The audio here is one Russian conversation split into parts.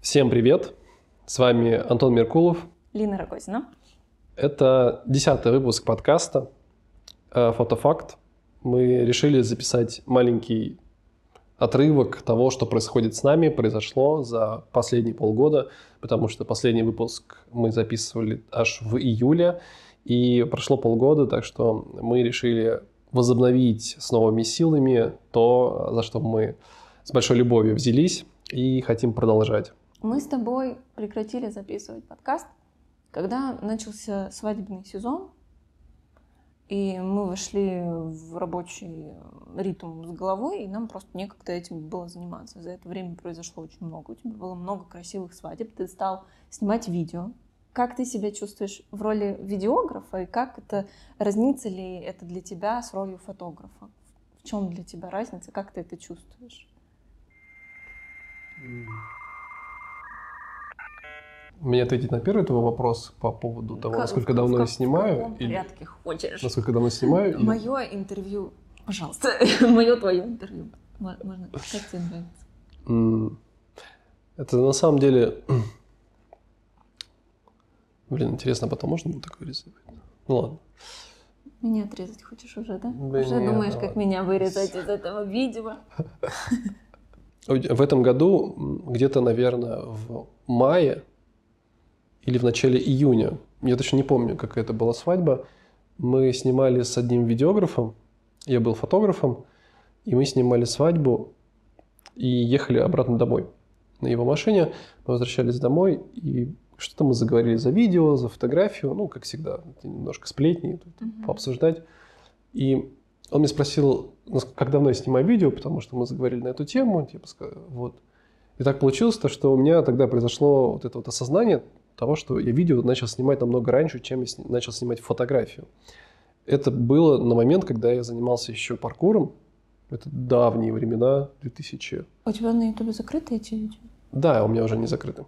Всем привет! С вами Антон Меркулов. Лина Рогозина. Это 10-й выпуск подкаста «Фотофакт». Мы решили записать маленький отрывок того, что происходит с нами, произошло за последние полгода, потому что последний выпуск мы записывали аж в июле, и прошло полгода, так что мы решили возобновить с новыми силами то, за что мы с большой любовью взялись и хотим продолжать. Мы с тобой прекратили записывать подкаст, когда начался свадебный сезон, и мы вошли в рабочий ритм с головой, и нам просто некогда этим было заниматься. За это время произошло очень много. У тебя было много красивых свадеб, ты стал снимать видео. Как ты себя чувствуешь в роли видеографа, и как это, разнится ли это для тебя с ролью фотографа? В чем для тебя разница, как ты это чувствуешь? Мне ответить на первый твой вопрос по поводу того, насколько давно я снимаю? Насколько давно снимаю? Мое интервью, пожалуйста, мое твое интервью. Можно, как тебе нравится? Это на самом деле... Блин, интересно, потом можно будет так вырезать? Ну ладно. Меня отрезать хочешь уже, да? Блин, уже думаешь, как меня вырезать из этого видео? В этом году, где-то, наверное, в мае или в начале июня, я точно не помню, какая это была свадьба, мы снимали с одним видеографом, я был фотографом, и мы снимали свадьбу и ехали обратно домой на его машине, мы возвращались домой, и что-то мы заговорили за видео, за фотографию, ну, как всегда, немножко сплетни, пообсуждать, и... Он мне спросил, как давно я снимаю видео, потому что мы заговорили на эту тему. Типа, вот. И так получилось, что у меня тогда произошло вот это вот осознание того, что я видео начал снимать намного раньше, чем я начал снимать фотографию. Это было на момент, когда я занимался еще паркуром. Это давние времена, 2000. У тебя на Ютубе закрыты эти видео? Да, у меня уже не закрыты.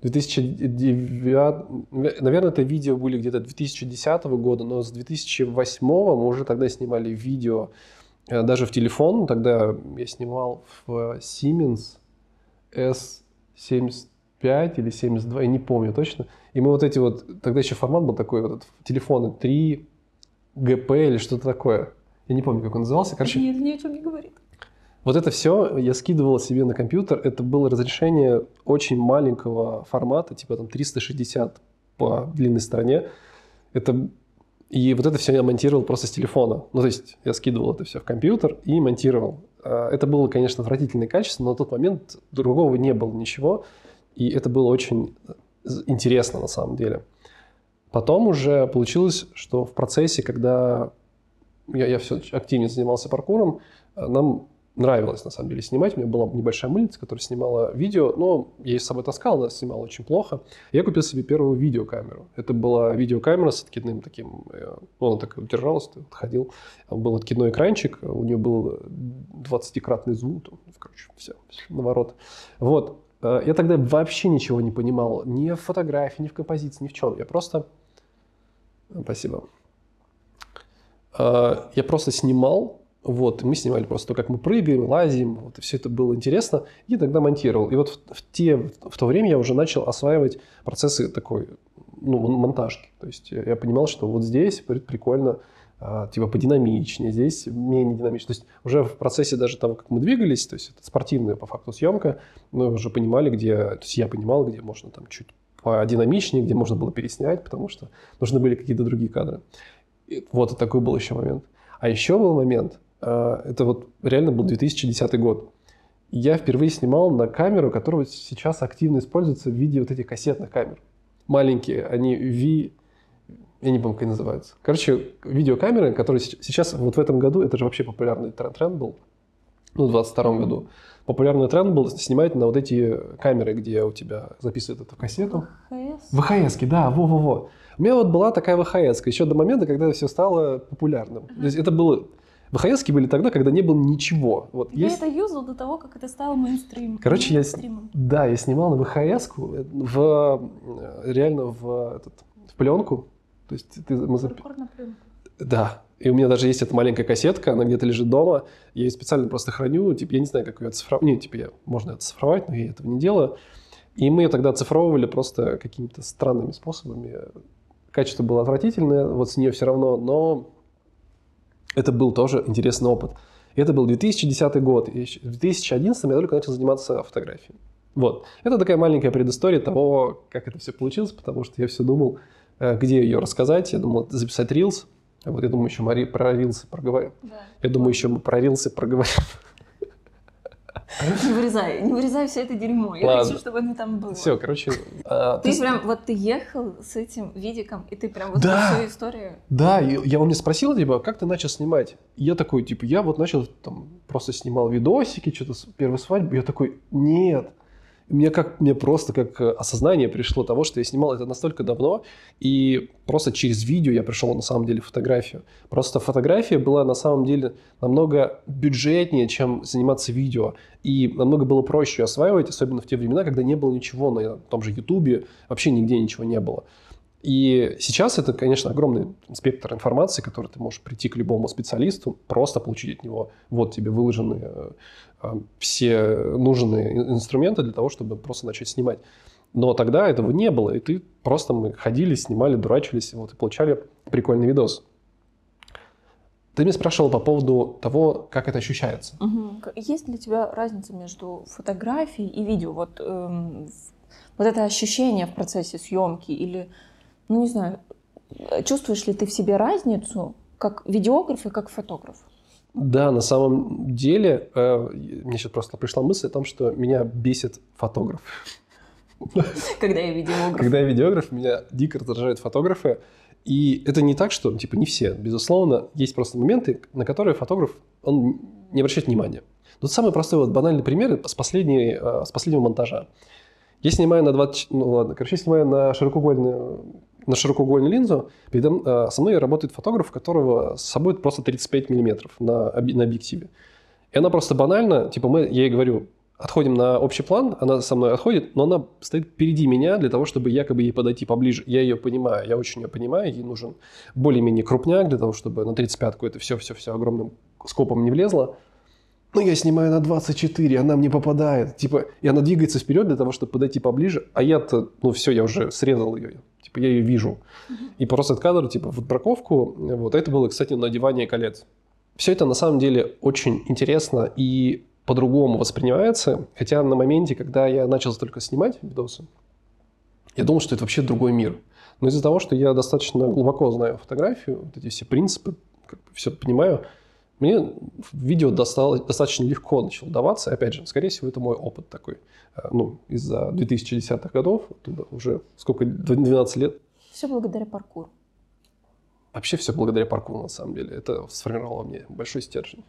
2009, наверное, это видео были где-то 2010 года, но с 2008 мы уже тогда снимали видео даже в телефон. Тогда я снимал в Siemens S75 или 72, я не помню точно. И мы вот эти вот, тогда еще формат был такой, вот телефоны 3 ГП или что-то такое. Я не помню, как он назывался. Короче, нет, ни о чем не говорит. Вот это все я скидывал себе на компьютер. Это было разрешение очень маленького формата, типа там 360 по длинной стороне. И вот это все я монтировал просто с телефона. Ну, то есть я скидывал это все в компьютер и монтировал. Это было, конечно, отвратительное качество, но на тот момент другого не было ничего. И это было очень интересно на самом деле. Потом уже получилось, что в процессе, когда я все активнее занимался паркуром, нам... Нравилось, на самом деле, снимать. У меня была небольшая мыльница, которая снимала видео, но я ее с собой таскал, она снимала очень плохо. Я купил себе первую видеокамеру. Это была видеокамера с откидным таким... Она так держалась, отходил. Там был откидной экранчик, у нее был 20-кратный звук. Там, короче, все наворот. Вот. Я тогда вообще ничего не понимал. Ни в фотографии, ни в композиции, ни в чем. Я просто... Спасибо. Я просто снимал. Вот, мы снимали просто то, как мы прыгаем, лазим, вот, и все это было интересно, и тогда монтировал. И вот в то время я уже начал осваивать процессы такой, ну, монтажки. То есть я понимал, что вот здесь прикольно, типа, подинамичнее, здесь менее динамично. То есть уже в процессе даже того, как мы двигались, то есть это спортивная по факту съемка, мы уже понимали, где, то есть я понимал, где можно там чуть подинамичнее, где можно было переснять, потому что нужны были какие-то другие кадры. И вот такой был еще момент. А еще был момент, это вот реально был 2010 год. Я впервые снимал на камеру, которая сейчас активно используется в виде вот этих кассетных камер. Маленькие, они я не помню, как они называются. Короче, видеокамеры, которые сейчас, вот в этом году, это же вообще популярный тренд был, ну, в 22 году. Популярный тренд был снимать на вот эти камеры, где у тебя записывают эту кассету. ВХС? ВХС-ки, да, во-во-во. У меня вот была такая ВХС-ка еще до момента, когда все стало популярным. То есть это было... ВХС-ки были тогда, когда не было ничего. Вот я это юзал до того, как это стало мейнстримом. Короче, я снимал на ВХС-ку, реально в пленку. То есть мы... Паркур на пленку. Да. И у меня даже есть эта маленькая кассетка, она где-то лежит дома. Я ее специально просто храню. Типа, я не знаю, как ее оцифровать. Не, типа, можно оцифровать, но я этого не делаю. И мы ее тогда оцифровывали просто какими-то странными способами. Качество было отвратительное, вот с нее все равно, но это был тоже интересный опыт. И это был 2010 год. И в 2011 я только начал заниматься фотографией. Вот. Это такая маленькая предыстория того, как это все получилось, потому что я все думал, где ее рассказать. Я думал записать Reels. Вот я думаю, еще Мари про Reels проговорим. Да. Я думаю, еще мы про Reels проговорим. Не вырезай все это дерьмо. Я хочу, чтобы оно там было. Все, короче. Ты прям, вот ты ехал с этим видиком, и ты прям вот всю историю... Да, он меня спросил, типа, как ты начал снимать? Я такой, типа, я вот начал, там, просто снимал видосики, что-то с первой свадьбы. Я такой, нет. Мне просто как осознание пришло того, что я снимал это настолько давно, и просто через видео я пришел на самом деле в фотографию. Просто фотография была на самом деле намного бюджетнее, чем заниматься видео, и намного было проще осваивать, особенно в те времена, когда не было ничего на том же Ютубе, вообще нигде ничего не было. И сейчас это, конечно, огромный спектр информации, который ты можешь прийти к любому специалисту, просто получить от него. Вот тебе выложены все нужные инструменты для того, чтобы просто начать снимать. Но тогда этого не было, и ты просто мы ходили, снимали, дурачились, вот, и получали прикольный видос. Ты меня спрашивал по поводу того, как это ощущается. Угу. Есть ли у тебя разница между фотографией и видео? Вот это ощущение в процессе съемки или... Ну, не знаю, чувствуешь ли ты в себе разницу как видеограф и как фотограф? Да, на самом деле, мне сейчас просто пришла мысль о том, что меня бесит фотограф. Когда я видеограф. Когда я видеограф, меня дико раздражают фотографы. И это не так, что, типа, не все. Безусловно, есть просто моменты, на которые фотограф, он не обращает внимания. Тут самый простой, вот, банальный пример с последнего монтажа. Я снимаю на 20... Ну, ладно, короче, я снимаю на широкоугольную линзу. Со мной работает фотограф, у которого с собой просто 35 миллиметров на объективе. И она просто банально, типа, я ей говорю, отходим на общий план, она со мной отходит, но она стоит впереди меня для того, чтобы якобы ей подойти поближе. Я ее понимаю, я очень ее понимаю, ей нужен более-менее крупняк для того, чтобы на 35-ку это все огромным скопом не влезло. Ну, я снимаю на 24, она мне попадает. Типа, и она двигается вперед для того, чтобы подойти поближе. А я-то, ну, все, я уже срезал ее. Типа, я ее вижу. И просто этот кадр, типа, в отбраковку. Вот это было, кстати, надевание колец. Все это, на самом деле, очень интересно и по-другому воспринимается. Хотя на моменте, когда я начал только снимать видосы, я думал, что это вообще другой мир. Но из-за того, что я достаточно глубоко знаю фотографию, вот эти все принципы, как бы все понимаю, мне видео достаточно легко начало даваться. Опять же, скорее всего, это мой опыт такой. Ну, из-за 2010-х годов, оттуда уже сколько, 12 лет. Все благодаря паркуру. Вообще все благодаря паркуру, на самом деле. Это сформировало мне большой стержень.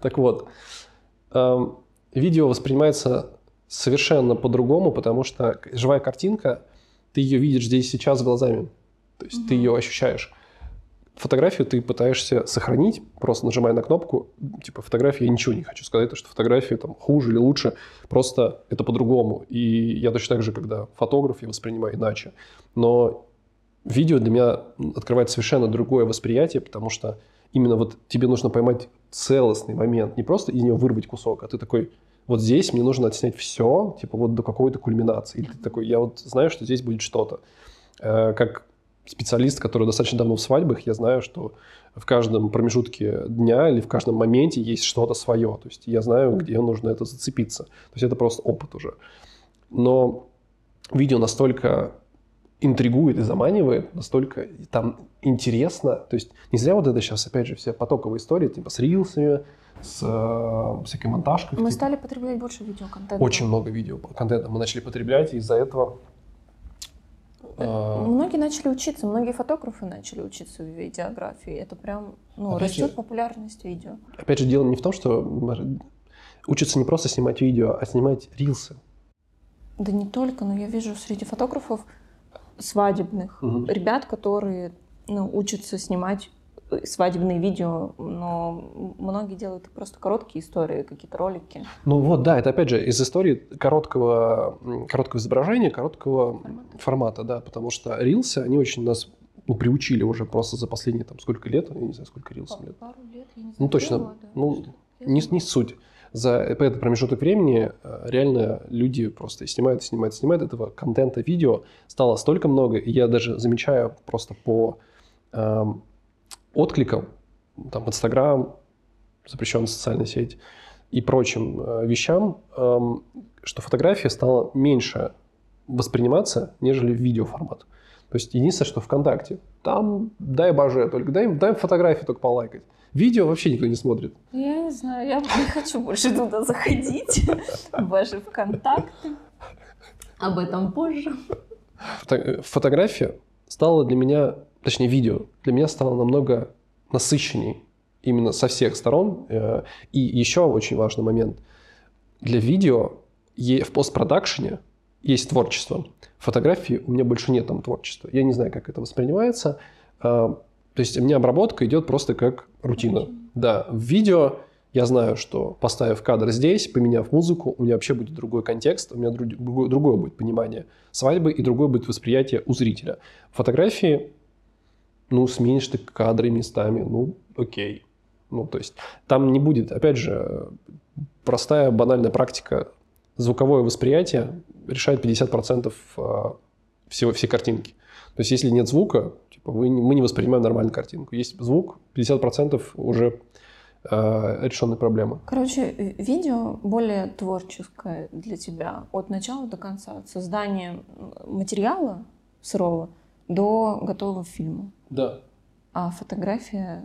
Так вот, видео воспринимается совершенно по-другому, потому что живая картинка, ты ее видишь здесь сейчас глазами. То есть ты ее ощущаешь. Фотографию ты пытаешься сохранить, просто нажимая на кнопку, типа, фотография, я ничего не хочу сказать, что фотография там хуже или лучше, просто это по-другому. И я точно так же, когда фотограф, я воспринимаю иначе. Но видео для меня открывает совершенно другое восприятие, потому что именно вот тебе нужно поймать целостный момент, не просто из него вырвать кусок, а ты такой, вот здесь мне нужно отснять все, типа, вот до какой-то кульминации. Или ты такой, я вот знаю, что здесь будет что-то. Как специалист, который достаточно давно в свадьбах, я знаю, что в каждом промежутке дня или в каждом моменте есть что-то свое. То есть я знаю, где нужно это зацепиться. То есть это просто опыт уже. Но видео настолько интригует и заманивает, настолько там интересно. То есть не зря вот это сейчас, опять же, все потоковые истории, типа с рилсами, с всякой монтажкой. Мы стали потреблять больше видеоконтента. Очень много видеоконтента мы начали потреблять, и из-за этого... Многие начали учиться, многие фотографы начали учиться в видеографии. Это прям, ну, растет популярность видео. Опять же, дело не в том, что учатся не просто снимать видео, а снимать рилсы. Да не только, но я вижу среди фотографов свадебных ребят, которые, ну, учатся снимать свадебные видео, но многие делают просто короткие истории, какие-то ролики. Ну вот, да, это опять же из истории короткого изображения, короткого формата, да, потому что рилсы, они очень нас ну, приучили уже просто за последние там сколько лет, я не знаю, сколько Рилсам лет. Пару лет, я не знаю. Ну, точно, года, ну, не суть. За этот промежуток времени реально люди просто снимают. Этого контента, видео стало столько много, и я даже замечаю просто по откликам, там, Инстаграм, запрещенная социальная сеть и прочим вещам, что фотография стала меньше восприниматься, нежели видеоформат. То есть единственное, что ВКонтакте, там дай боже, только дай фотографии только полайкать. Видео вообще никто не смотрит. Я не знаю, я не хочу больше туда заходить, боже, ВКонтакте. Об этом позже. Фотография стала для меня, точнее видео, для меня стало намного насыщенней именно со всех сторон. И еще очень важный момент. Для видео в постпродакшене есть творчество. Фотографии у меня больше нет там творчества. Я не знаю, как это воспринимается. То есть у меня обработка идет просто как рутина. Да, в видео я знаю, что поставив кадр здесь, поменяв музыку, у меня вообще будет другой контекст, у меня другое будет понимание свадьбы и другое будет восприятие у зрителя. Фотографии, ну, сменишь ты кадры местами, ну, окей. Ну, то есть там не будет, опять же, простая банальная практика. Звуковое восприятие решает 50% всей картинки. То есть, если нет звука, типа, мы не воспринимаем нормальную картинку. Есть звук, 50% уже решенной проблемы. Короче, видео более творческое для тебя от начала до конца. От создания материала сырого до готового фильма. Да. А фотография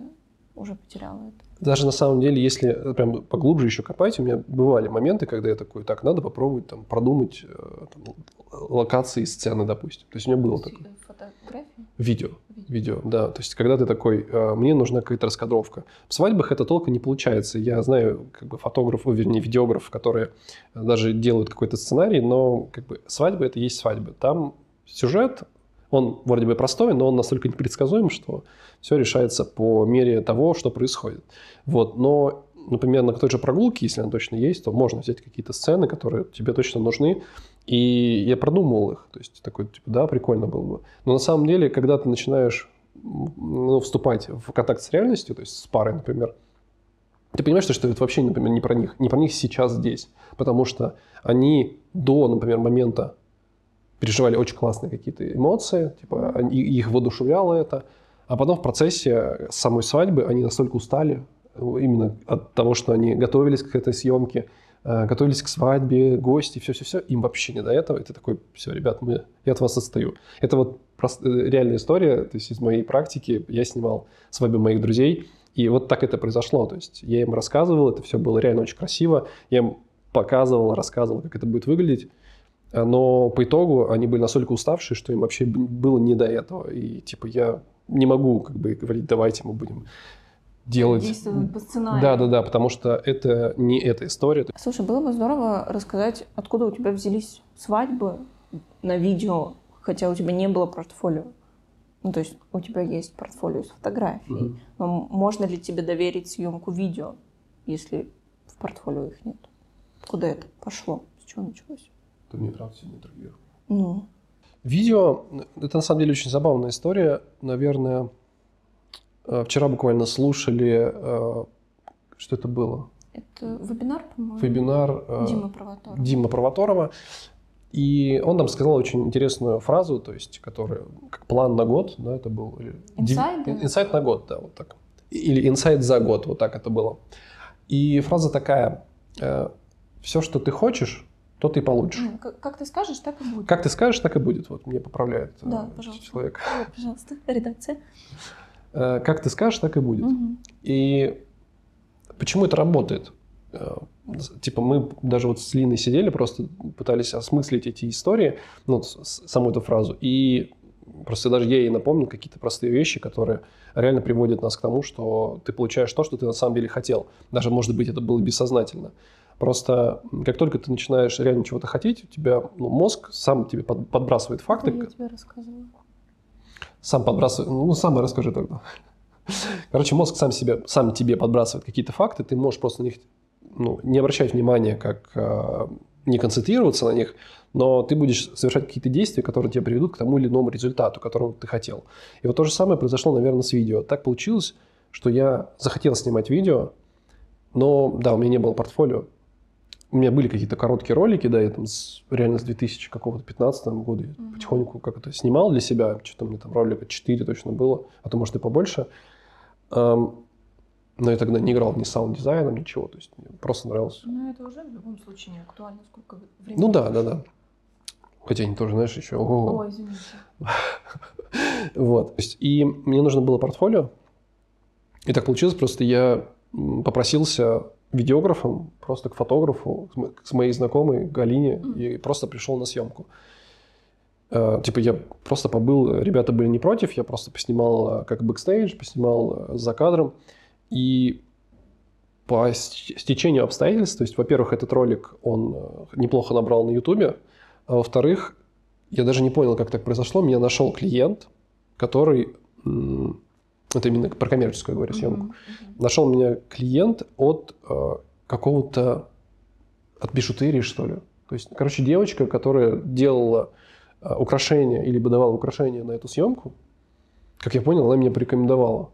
уже потеряла это. Даже на самом деле, если прям поглубже еще копать, у меня бывали моменты, когда я такой, так, надо попробовать там, продумать там, локации, сцены, допустим. То есть у меня было такое. Фотографии? Видео, да. То есть когда ты такой, мне нужна какая-то раскадровка. В свадьбах это толком не получается. Я знаю как бы фотографов, вернее, видеографов, которые даже делают какой-то сценарий, но как бы свадьба – это есть свадьба. Там сюжет, он вроде бы простой, но он настолько непредсказуем, что все решается по мере того, что происходит. Вот. Но, например, на той же прогулке, если она точно есть, то можно взять какие-то сцены, которые тебе точно нужны. И я продумывал их. То есть такой, типа, да, прикольно было бы. Но на самом деле, когда ты начинаешь вступать в контакт с реальностью, то есть с парой, например, ты понимаешь, что это вообще, например, не про них сейчас здесь. Потому что они до, например, момента переживали очень классные какие-то эмоции, типа их воодушевляло это. А потом в процессе самой свадьбы они настолько устали именно от того, что они готовились к этой съемке, готовились к свадьбе, гости, все-все-все. Им вообще не до этого. И ты такой, все, ребят, я от вас отстаю. Это вот реальная история. То есть из моей практики я снимал свадьбы моих друзей. И вот так это произошло. То есть я им рассказывал, это все было реально очень красиво. Я им показывал, рассказывал, как это будет выглядеть. Но по итогу они были настолько уставшие, что им вообще было не до этого. И типа я не могу как бы говорить, давайте мы будем делать... Действовать по сценарию. Да, потому что это не эта история. Слушай, было бы здорово рассказать, откуда у тебя взялись свадьбы на видео, хотя у тебя не было портфолио. Ну, то есть у тебя есть портфолио из фотографий. Mm-hmm. Но можно ли тебе доверить съемку видео, если в портфолио их нет? Куда это пошло? С чего началось? Ты мне правда сегодня интервью. Ну. Видео, это на самом деле очень забавная история. Наверное, вчера буквально слушали, что это было? Это вебинар, по-моему. Вебинар Дима Проваторова. И он там сказал очень интересную фразу, то есть, которая как план на год, да, это был. Инсайт на год, да, вот так. Или инсайт за год, вот так это было. И фраза такая: все, что ты хочешь, то ты получишь. Как ты скажешь, так и будет. Как ты скажешь, так и будет. Вот мне поправляет человек. Да, пожалуйста, редакция. Как ты скажешь, так и будет. Угу. И почему это работает? Типа мы даже вот с Линой сидели, просто пытались осмыслить эти истории, ну, саму эту фразу. И просто даже я ей напомнил какие-то простые вещи, которые реально приводят нас к тому, что ты получаешь то, что ты на самом деле хотел. Даже, может быть, это было бессознательно. Просто как только ты начинаешь реально чего-то хотеть, у тебя мозг сам тебе подбрасывает факты. Я тебе рассказывала. Сам подбрасывает. Ну, сам расскажи тогда. Короче, мозг сам тебе подбрасывает какие-то факты, ты можешь просто на них не обращать внимания, как не концентрироваться на них, но ты будешь совершать какие-то действия, которые тебя приведут к тому или иному результату, которого ты хотел. И вот то же самое произошло, наверное, с видео. Так получилось, что я захотел снимать видео, но, да, у меня не было портфолио. У меня были какие-то короткие ролики, да, я там реально с 2015 года потихоньку как-то снимал для себя, что-то мне там ролика 4 точно было, а то, может, и побольше. Но я тогда не играл ни саунд-дизайном, ничего, то есть мне просто нравилось. Ну, это уже в любом случае не актуально, сколько времени. Ну, да, да, да. Хотя они тоже, знаешь, еще... Ой, извините. Вот, то есть, и мне нужно было портфолио, и так получилось, просто я попросился видеографом, просто к фотографу, к моей знакомой Галине, и просто пришел на съемку. Типа я просто побыл, ребята были не против, я просто поснимал как бэкстейдж, поснимал за кадром. И по стечению обстоятельств, то есть, во-первых, этот ролик, он неплохо набрал на Ютубе, а во-вторых, я даже не понял, как так произошло, меня нашел клиент, который... Это именно про коммерческую, говорю, съемку. Нашел меня клиент от какого-то... От бижутерии, что ли. То есть, короче, девочка, которая делала украшения или выдавала украшения на эту съемку, как я понял, она меня порекомендовала.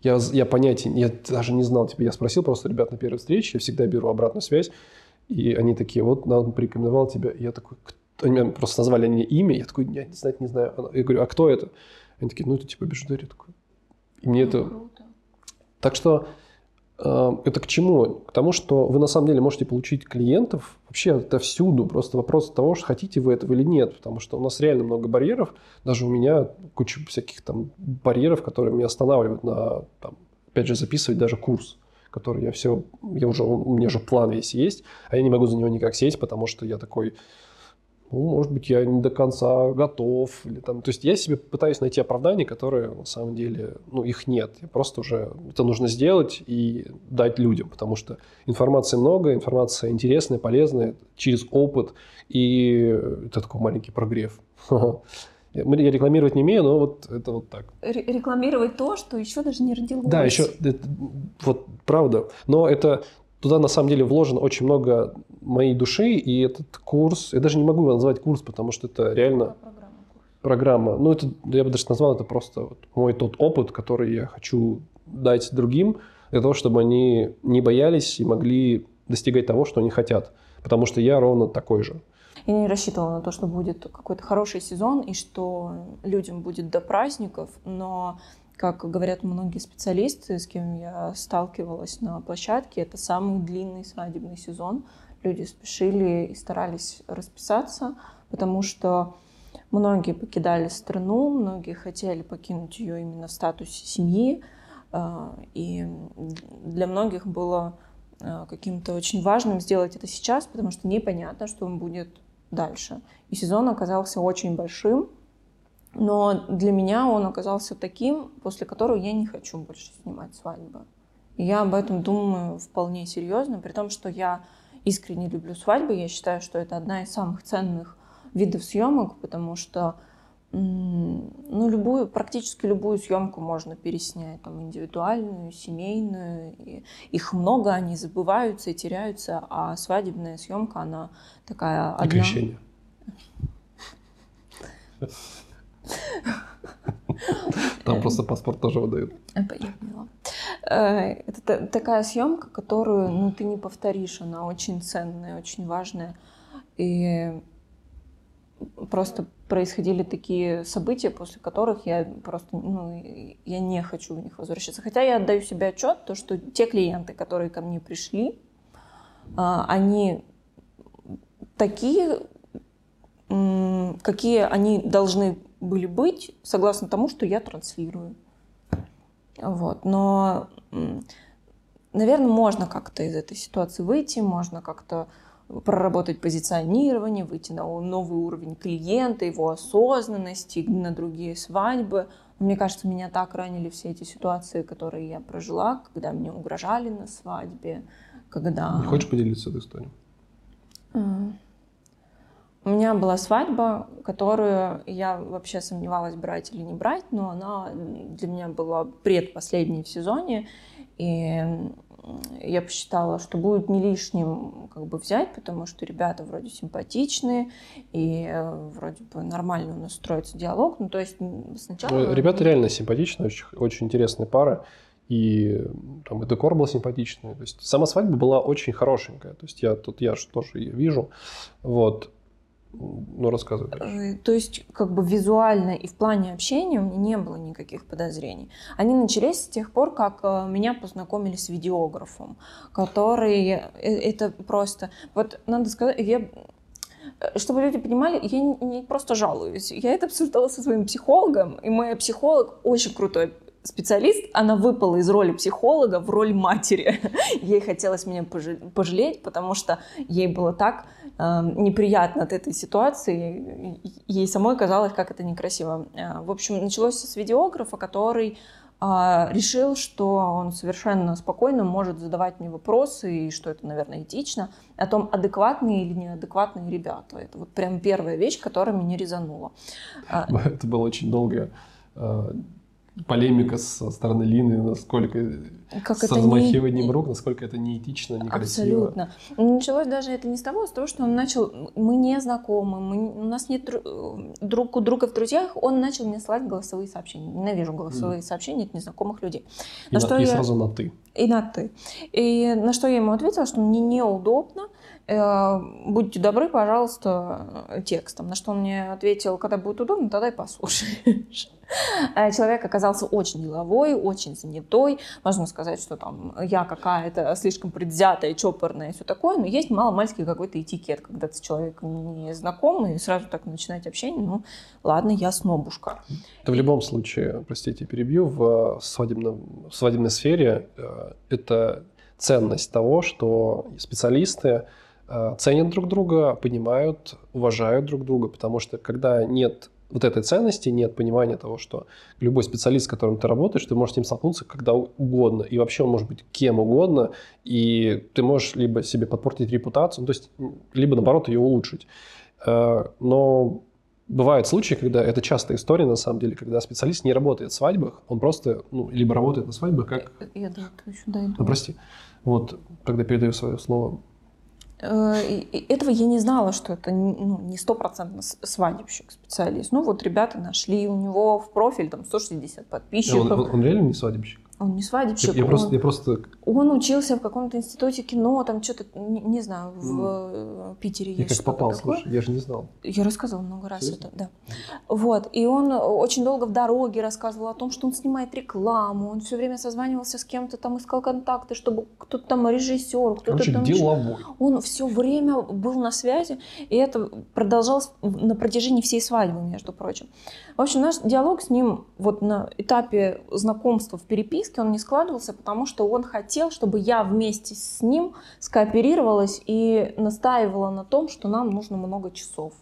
Я понятия... Я даже не знал. Типа, я спросил просто ребят на первой встрече. Я всегда беру обратную связь. И они такие, вот, нам порекомендовал тебя. И я такой... Кто? Они меня просто назвали они имя. Я такой, я не знаю. Я говорю, а кто это? Они такие, ну, это типа бижутерия. Такой... И мне это... Круто. Так что это к чему? К тому, что вы на самом деле можете получить клиентов вообще отовсюду. Просто вопрос того, что хотите вы этого или нет. Потому что у нас реально много барьеров. Даже у меня куча всяких там барьеров, которые меня останавливают на, там, опять же, записывать даже курс, который я все... у меня же план весь есть, а я не могу за него никак сесть, потому что я такой... Ну, может быть, я не до конца готов. Или там... То есть я себе пытаюсь найти оправдания, которые на самом деле, ну, их нет. Я просто уже это нужно сделать и дать людям, потому что информации много, информация интересная, полезная, через опыт. И это такой маленький прогрев. Я рекламировать не умею, но вот это вот так. Рекламировать то, что еще даже не родилось. Да, еще, вот правда. Но это... Туда, на самом деле, вложено очень много моей души, и этот курс... Я даже не могу его назвать курс, потому что это реально... Программа. Ну, это, я бы даже назвал это просто вот мой тот опыт, который я хочу дать другим, для того, чтобы они не боялись и могли достигать того, что они хотят. Потому что я ровно такой же. Я не рассчитывала на то, что будет какой-то хороший сезон, и что людям будет до праздников, но... Как говорят многие специалисты, с кем я сталкивалась на площадке, это самый длинный свадебный сезон. Люди спешили и старались расписаться, потому что многие покидали страну, многие хотели покинуть ее именно в статусе семьи. И для многих было каким-то очень важным сделать это сейчас, потому что непонятно, что будет дальше. И сезон оказался очень большим. Но для меня он оказался таким, после которого я не хочу больше снимать свадьбы. И я об этом думаю вполне серьезно, при том, что я искренне люблю свадьбы. Я считаю, что это одна из самых ценных видов съемок, потому что ну, практически любую съемку можно переснять, там, индивидуальную, семейную. И их много, они забываются и теряются, а свадебная съемка, она такая одна. Крещение. Там просто паспорт тоже выдают. Понятно. Это такая съемка, которую ты не повторишь. Она очень ценная, очень важная. И просто происходили такие события, после которых я просто я не хочу в них возвращаться. Хотя я отдаю себе отчет, то, что те клиенты, которые ко мне пришли, они такие, какие они должны были быть, согласно тому, что я транслирую. Вот. Но, наверное, можно как-то из этой ситуации выйти, можно как-то проработать позиционирование, выйти на новый уровень клиента, его осознанности, на другие свадьбы. Мне кажется, меня так ранили все эти ситуации, которые я прожила, когда мне угрожали на свадьбе, когда... Не хочешь поделиться этой историей? У меня была свадьба, которую я вообще сомневалась, брать или не брать, но она для меня была предпоследней в сезоне, и я посчитала, что будет не лишним как бы взять, потому что ребята вроде симпатичные и вроде бы нормально у нас строится диалог. Ну, то есть сначала... Ну, ребята реально симпатичные, очень, очень интересная пара. И там и декор был симпатичный. То есть сама свадьба была очень хорошенькая. То есть я же тоже ее вижу. Вот. Ну, рассказывай дальше. То есть, как бы визуально и в плане общения у меня не было никаких подозрений. Они начались с тех пор, как меня познакомили с видеографом, который... Это просто... Вот, надо сказать, я... Чтобы люди понимали, я не просто жалуюсь. Я это обсуждала со своим психологом, и мой психолог очень крутой специалист, она выпала из роли психолога в роль матери. Ей хотелось меня пожалеть, потому что ей было так неприятно от этой ситуации. Ей самой казалось, как это некрасиво. В общем, началось с видеографа, который решил, что он совершенно спокойно может задавать мне вопросы, и что это, наверное, этично, о том, адекватные или неадекватные ребята. Это вот прям первая вещь, которая меня резанула. Это было очень долгое... Полемика со стороны Лины, насколько с размахиванием рук, насколько это неэтично, некрасиво. Абсолютно. Началось даже это не с того, что он начал, мы не знакомы, у нас нет друг у друга в друзьях, он начал мне слать голосовые сообщения. Ненавижу голосовые сообщения от незнакомых людей. Сразу на «ты». И на «ты». И на что я ему ответила, что мне неудобно, будьте добры, пожалуйста, текстом. На что он мне ответил, когда будет удобно, тогда и послушаешь. Человек оказался очень деловой, очень занятой. Можно сказать, что там я какая-то слишком предвзятая, чопорная и все такое, но есть маломальский какой-то этикет, когда ты с человеком не знакомый и сразу так начинать общение, ну ладно, я снобушка. Это в любом случае, простите, перебью, в свадебной сфере это ценность того, что специалисты ценят друг друга, понимают, уважают друг друга, потому что когда нет вот этой ценности, нет понимания того, что любой специалист, с которым ты работаешь, ты можешь с ним столкнуться когда угодно, и вообще он может быть кем угодно, и ты можешь либо себе подпортить репутацию, то есть либо, наоборот, ее улучшить. Но бывают случаи, когда это частая история, на самом деле, когда специалист не работает в свадьбах, он просто, ну, либо работает на свадьбах, как... Я до этого еще дойду. Ну, прости. Вот, тогда передаю свое слово. Этого я не знала, что это не стопроцентно свадебщик специалист. Ну вот ребята нашли у него в профиль там 160 подписчиков. Он реально не свадебщик? Он не свадебщик. Он учился в каком-то институте кино, там что-то, не знаю, в Питере есть. Я как попал, слушай, я же не знал. Я рассказывала много раз. Серьезно? Это, да. Вот, и он очень долго в дороге рассказывал о том, что он снимает рекламу, он все время созванивался с кем-то, там искал контакты, чтобы кто-то там режиссер, кто-то короче, там... деловой. Он все время был на связи, и это продолжалось на протяжении всей свадьбы, между прочим. В общем, наш диалог с ним вот на этапе знакомства в переписке, он не складывался, потому что он хотел, чтобы я вместе с ним скооперировалась и настаивала на том, что нам нужно много часов.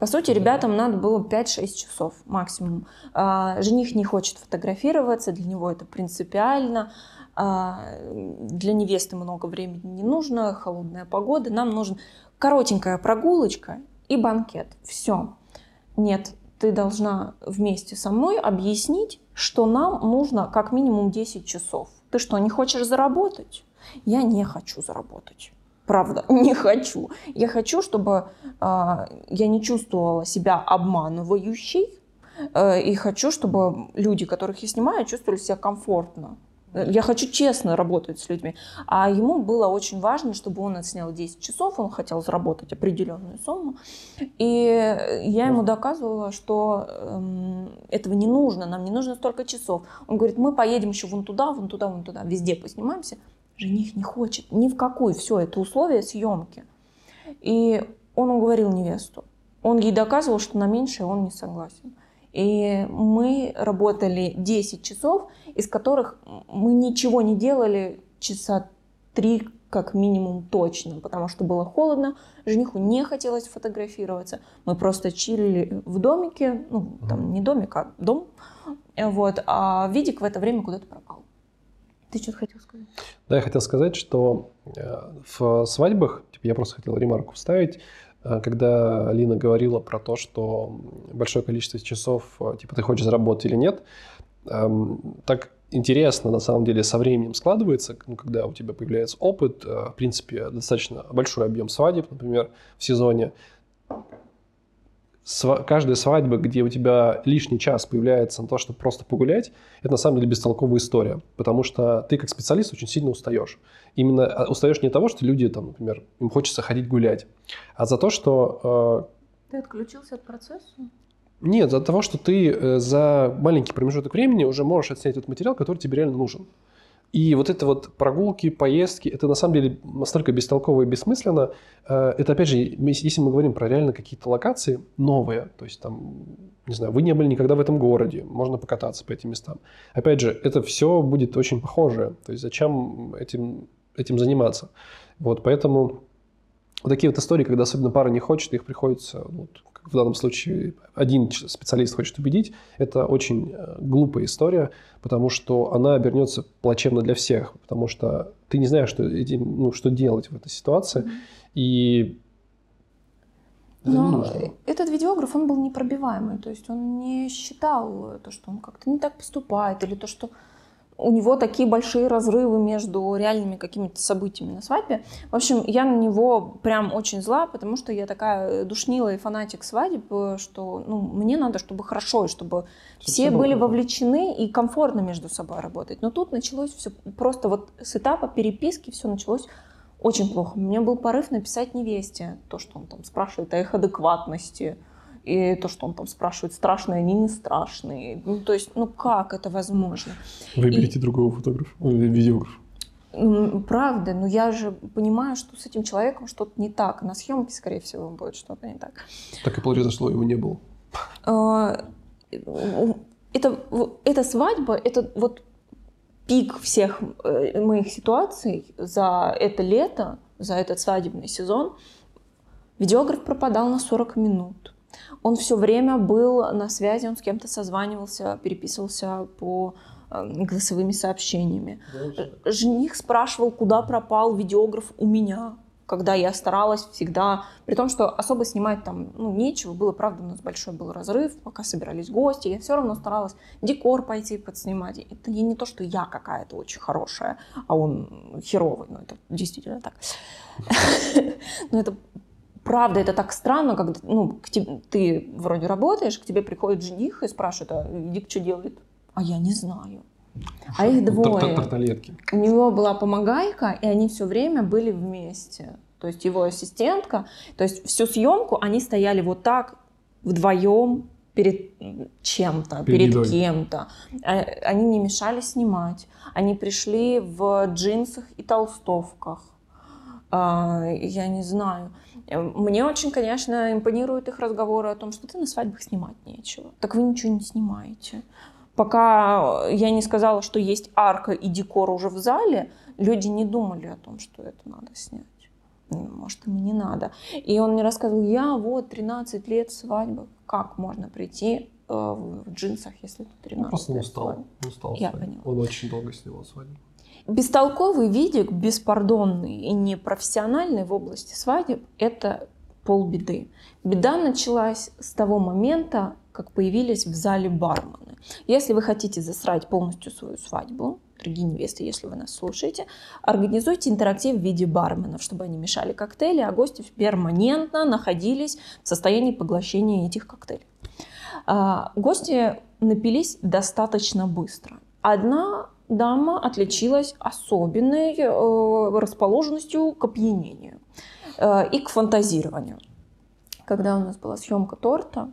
По сути, ребятам надо было 5-6 часов максимум. Жених не хочет фотографироваться, для него это принципиально. Для невесты много времени не нужно, холодная погода. Нам нужна коротенькая прогулочка и банкет. Все. Нет, ты должна вместе со мной объяснить, что нам нужно как минимум 10 часов. Ты что, не хочешь заработать? Я не хочу заработать. Правда, не хочу. Я хочу, чтобы я не чувствовала себя обманывающей. И хочу, чтобы люди, которых я снимаю, чувствовали себя комфортно. Я хочу честно работать с людьми. А ему было очень важно, чтобы он отснял 10 часов, он хотел заработать определенную сумму. И я ему доказывала, что этого не нужно, нам не нужно столько часов. Он говорит, мы поедем еще вон туда, вон туда, вон туда, везде поснимаемся. Жених не хочет, ни в какую, все, это условия съемки. И он уговорил невесту. Он ей доказывал, что на меньшее он не согласен. И мы работали 10 часов, из которых мы ничего не делали часа 3 как минимум точно, потому что было холодно, жениху не хотелось фотографироваться. Мы просто чилили в домике, ну, там не домик, а дом. Вот. А Видик в это время куда-то пропал. Ты что-то хотел сказать? Да, я хотел сказать, что в свадьбах, типа, я просто хотел ремарку вставить, когда Лина говорила про то, что большое количество часов, типа, ты хочешь заработать или нет, так интересно, на самом деле, со временем складывается, ну, когда у тебя появляется опыт, в принципе, достаточно большой объем свадеб, например, в сезоне. Каждая свадьба, где у тебя лишний час появляется на то, чтобы просто погулять, это на самом деле бестолковая история, потому что ты как специалист очень сильно устаешь. Именно устаешь не от того, что люди, там, например, им хочется ходить гулять, а за то, что… Ты отключился от процесса? Нет, за того, что ты за маленький промежуток времени уже можешь отснять этот материал, который тебе реально нужен. И вот это вот прогулки, поездки, это на самом деле настолько бестолково и бессмысленно. Это, опять же, если мы говорим про реально какие-то локации новые, то есть там, не знаю, вы не были никогда в этом городе, можно покататься по этим местам. Опять же, это все будет очень похоже. То есть зачем этим заниматься? Вот, поэтому вот такие вот истории, когда особенно пара не хочет, их приходится, вот, как в данном случае, один специалист хочет убедить, это очень глупая история, потому что она обернется плачевно для всех, потому что ты не знаешь, что делать в этой ситуации, и это не нужно. Этот видеограф, он был непробиваемый, то есть он не считал то, что он как-то не так поступает, или то, что у него такие большие разрывы между реальными какими-то событиями на свадьбе. В общем, я на него прям очень зла, потому что я такая душнила и фанатик свадеб, что мне надо, чтобы хорошо, чтобы все были вовлечены и комфортно между собой работать. Но тут началось все просто вот с этапа переписки, все началось очень плохо. У меня был порыв написать невесте то, что он там спрашивает о их адекватности. И то, что он там спрашивает, страшные они, не страшные. То есть, как это возможно? Выберите другого фотографа, видеографа. Правда, но я же понимаю, что с этим человеком что-то не так. На съемке, скорее всего, будет что-то не так. Так и произошло, его не было. Эта свадьба, это вот пик всех моих ситуаций за это лето, за этот свадебный сезон. Видеограф пропадал на 40 минут. Он все время был на связи, он с кем-то созванивался, переписывался по голосовыми сообщениями. Жених спрашивал, куда пропал видеограф у меня, когда я старалась всегда. При том, что особо снимать там нечего было, правда, у нас большой был разрыв, пока собирались гости, я все равно старалась декор пойти подснимать. Это не то, что я какая-то очень хорошая, а он херовый, это действительно так. Но это... Правда, это так странно, когда ты вроде работаешь, к тебе приходит жених и спрашивает, а Дик что делает? А я не знаю. А их двое. У него была помогайка, и они все время были вместе. То есть его ассистентка. То есть всю съемку они стояли вот так вдвоем перед чем-то, перед кем-то. Они не мешали снимать. Они пришли в джинсах и толстовках. Я не знаю. Мне очень, конечно, импонируют их разговоры о том, что ты на свадьбах снимать нечего. Так вы ничего не снимаете. Пока я не сказала, что есть арка и декор уже в зале, люди не думали о том, что это надо снять. Может, им и не надо. И он мне рассказывал, я вот 13 лет свадьбы, как можно прийти в джинсах, если ты 13 лет? Просто устал. Я поняла. Он очень долго снимал свадьбу. Бестолковый видик, беспардонный и непрофессиональный в области свадеб – это полбеды. Беда началась с того момента, как появились в зале бармены. Если вы хотите засрать полностью свою свадьбу, дорогие невесты, если вы нас слушаете, организуйте интерактив в виде барменов, чтобы они мешали коктейли, а гости перманентно находились в состоянии поглощения этих коктейлей. Гости напились достаточно быстро. Одна дама отличилась особенной расположенностью к опьянению и к фантазированию. Когда у нас была съемка торта,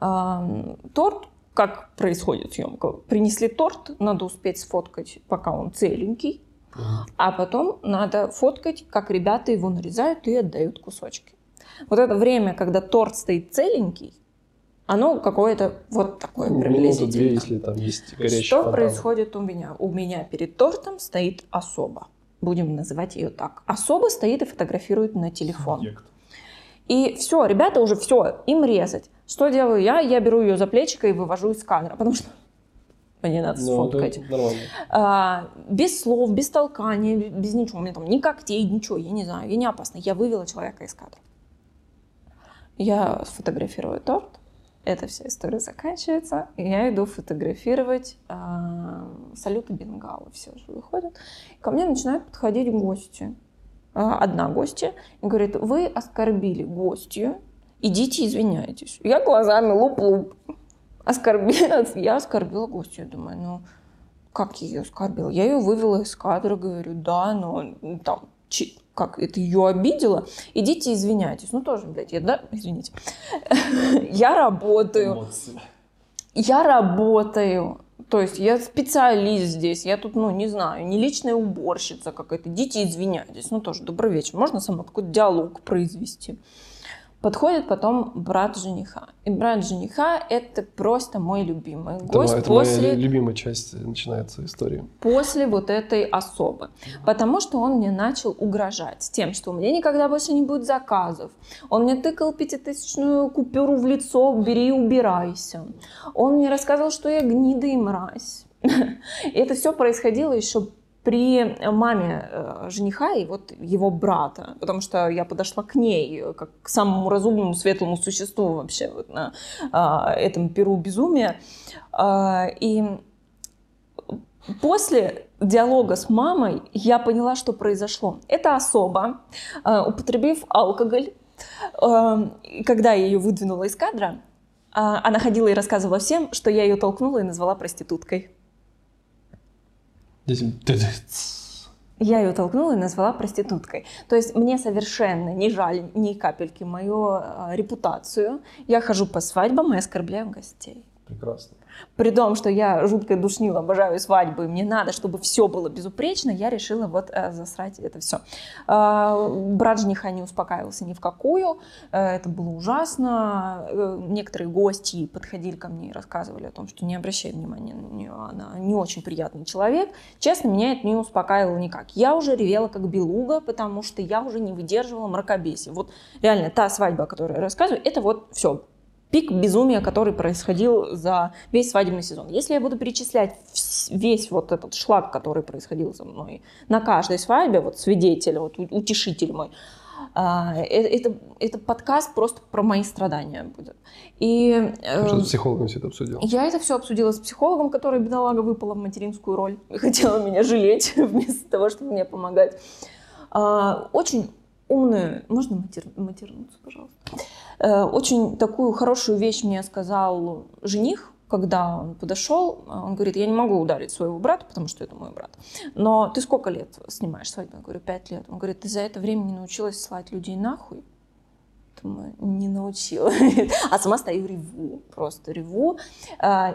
как происходит съемка? Принесли торт, надо успеть сфоткать, пока он целенький, а потом надо фоткать, как ребята его нарезают и отдают кусочки. Вот это время, когда торт стоит целенький, оно какое-то вот такое приблизительно. Минуты, если там есть горячий фонтан. Что происходит у меня? У меня перед тортом стоит особа. Будем называть ее так. Особа стоит и фотографирует на телефон. Субъект. И все, ребята уже все, им резать. Что делаю я? Я беру ее за плечико и вывожу из кадра. Потому что мне надо сфоткать. Без слов, без толкания, без ничего. У меня там ни когтей, ничего. Я не знаю, я не опасна. Я вывела человека из кадра. Я сфотографирую торт. Эта вся история заканчивается, и я иду фотографировать салюты Бенгала. Все же выходят. Ко мне начинают подходить гости. Одна гостья и говорит: вы оскорбили гостью, идите извиняйтесь. Я глазами луп-луп. Я оскорбила гостью. Я думаю, ну как я ее оскорбила? Я ее вывела из кадра, говорю, да, но там... как это ее обидело, идите извиняйтесь. Ну тоже, блядь, я, да, извините. Я работаю. Эмоции. Я работаю. То есть я специалист здесь. Я тут, ну, не знаю, не личная уборщица какая-то. Идите извиняйтесь. Ну тоже, добрый вечер. Можно со мной какой-то диалог произвести. Подходит потом брат жениха. И брат жениха — это просто мой любимый гость. Это моя любимая часть начинается истории. После вот этой особы. Потому что он мне начал угрожать тем, что у меня никогда больше не будет заказов. Он мне тыкал 5000-ную купюру в лицо: бери и убирайся. Он мне рассказывал, что я гнида и мразь. И это все происходило еще при маме жениха и вот его брата, потому что я подошла к ней как к самому разумному, светлому существу вообще вот на этом перу безумия. И после диалога с мамой я поняла, что произошло. Эта особа, употребив алкоголь, когда я ее выдвинула из кадра, она ходила и рассказывала всем, что я ее толкнула и назвала проституткой. Я ее толкнула и назвала проституткой. То есть мне совершенно не жаль ни капельки мою репутацию. Я хожу по свадьбам и оскорбляю гостей. Прекрасно. При том, что я жуткая душнила, обожаю свадьбы, мне надо, чтобы все было безупречно, я решила вот засрать это все. Брат жениха не успокаивался ни в какую, это было ужасно. Некоторые гости подходили ко мне и рассказывали о том, что не обращай внимания на нее, она не очень приятный человек. Честно, меня это не успокаивало никак. Я уже ревела как белуга, потому что я уже не выдерживала мракобесия. Вот реально та свадьба, о которой я рассказываю, это вот все. Пик безумия, который происходил за весь свадебный сезон. Если я буду перечислять весь вот этот шлак, который происходил со мной на каждой свадьбе, вот свидетель, вот утешитель мой, это подкаст просто про мои страдания будет. И с психологом все это обсудила? Я это все обсудила с психологом, который, бедолага, выпала в материнскую роль и хотела меня жалеть вместо того, чтобы мне помогать. Очень умную, можно матернуться, пожалуйста. Очень такую хорошую вещь мне сказал жених, когда он подошел. Он говорит: я не могу ударить своего брата, потому что это мой брат. Но ты сколько лет снимаешь свадьбу? Я говорю: 5 лет. Он говорит: ты за это время не научилась слать людей нахуй? Думаю, не научилась. А сама стою, реву, просто реву.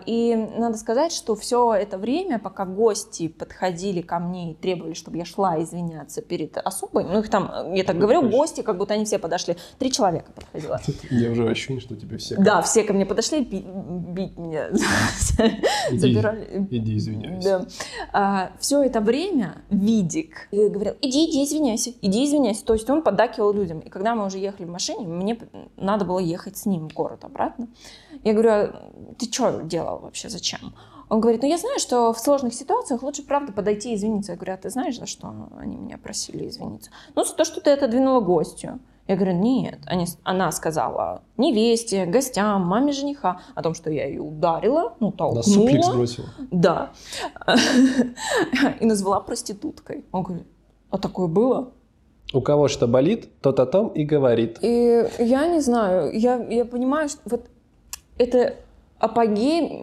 И надо сказать, что все это время, пока гости подходили ко мне и требовали, чтобы я шла извиняться перед особой, ну их там, я так говорю, гости, как будто они все подошли, 3 человека подходило. Я уже ощущение, что тебе все... Да, все ко мне подошли, бить меня, забирали. Иди, извиняйся. Все это время Видик говорил: иди, извиняйся, иди, извиняйся. То есть он поддакивал людям. И когда мы уже ехали в машине, мне надо было ехать с ним в город обратно. Я говорю: а ты что делал вообще, зачем? Он говорит: ну я знаю, что в сложных ситуациях лучше, правда, подойти и извиниться. Я говорю: а ты знаешь, за что они меня просили извиниться? Ну, за то, что ты отодвинула гостью. Я говорю: нет. Она сказала невесте, гостям, маме жениха о том, что я ее ударила, ну, толкнула. Да, суплик сбросила. Да. И назвала проституткой. Он говорит: а такое было? У кого что болит, тот о том и говорит. И я не знаю, я понимаю, что вот это апогей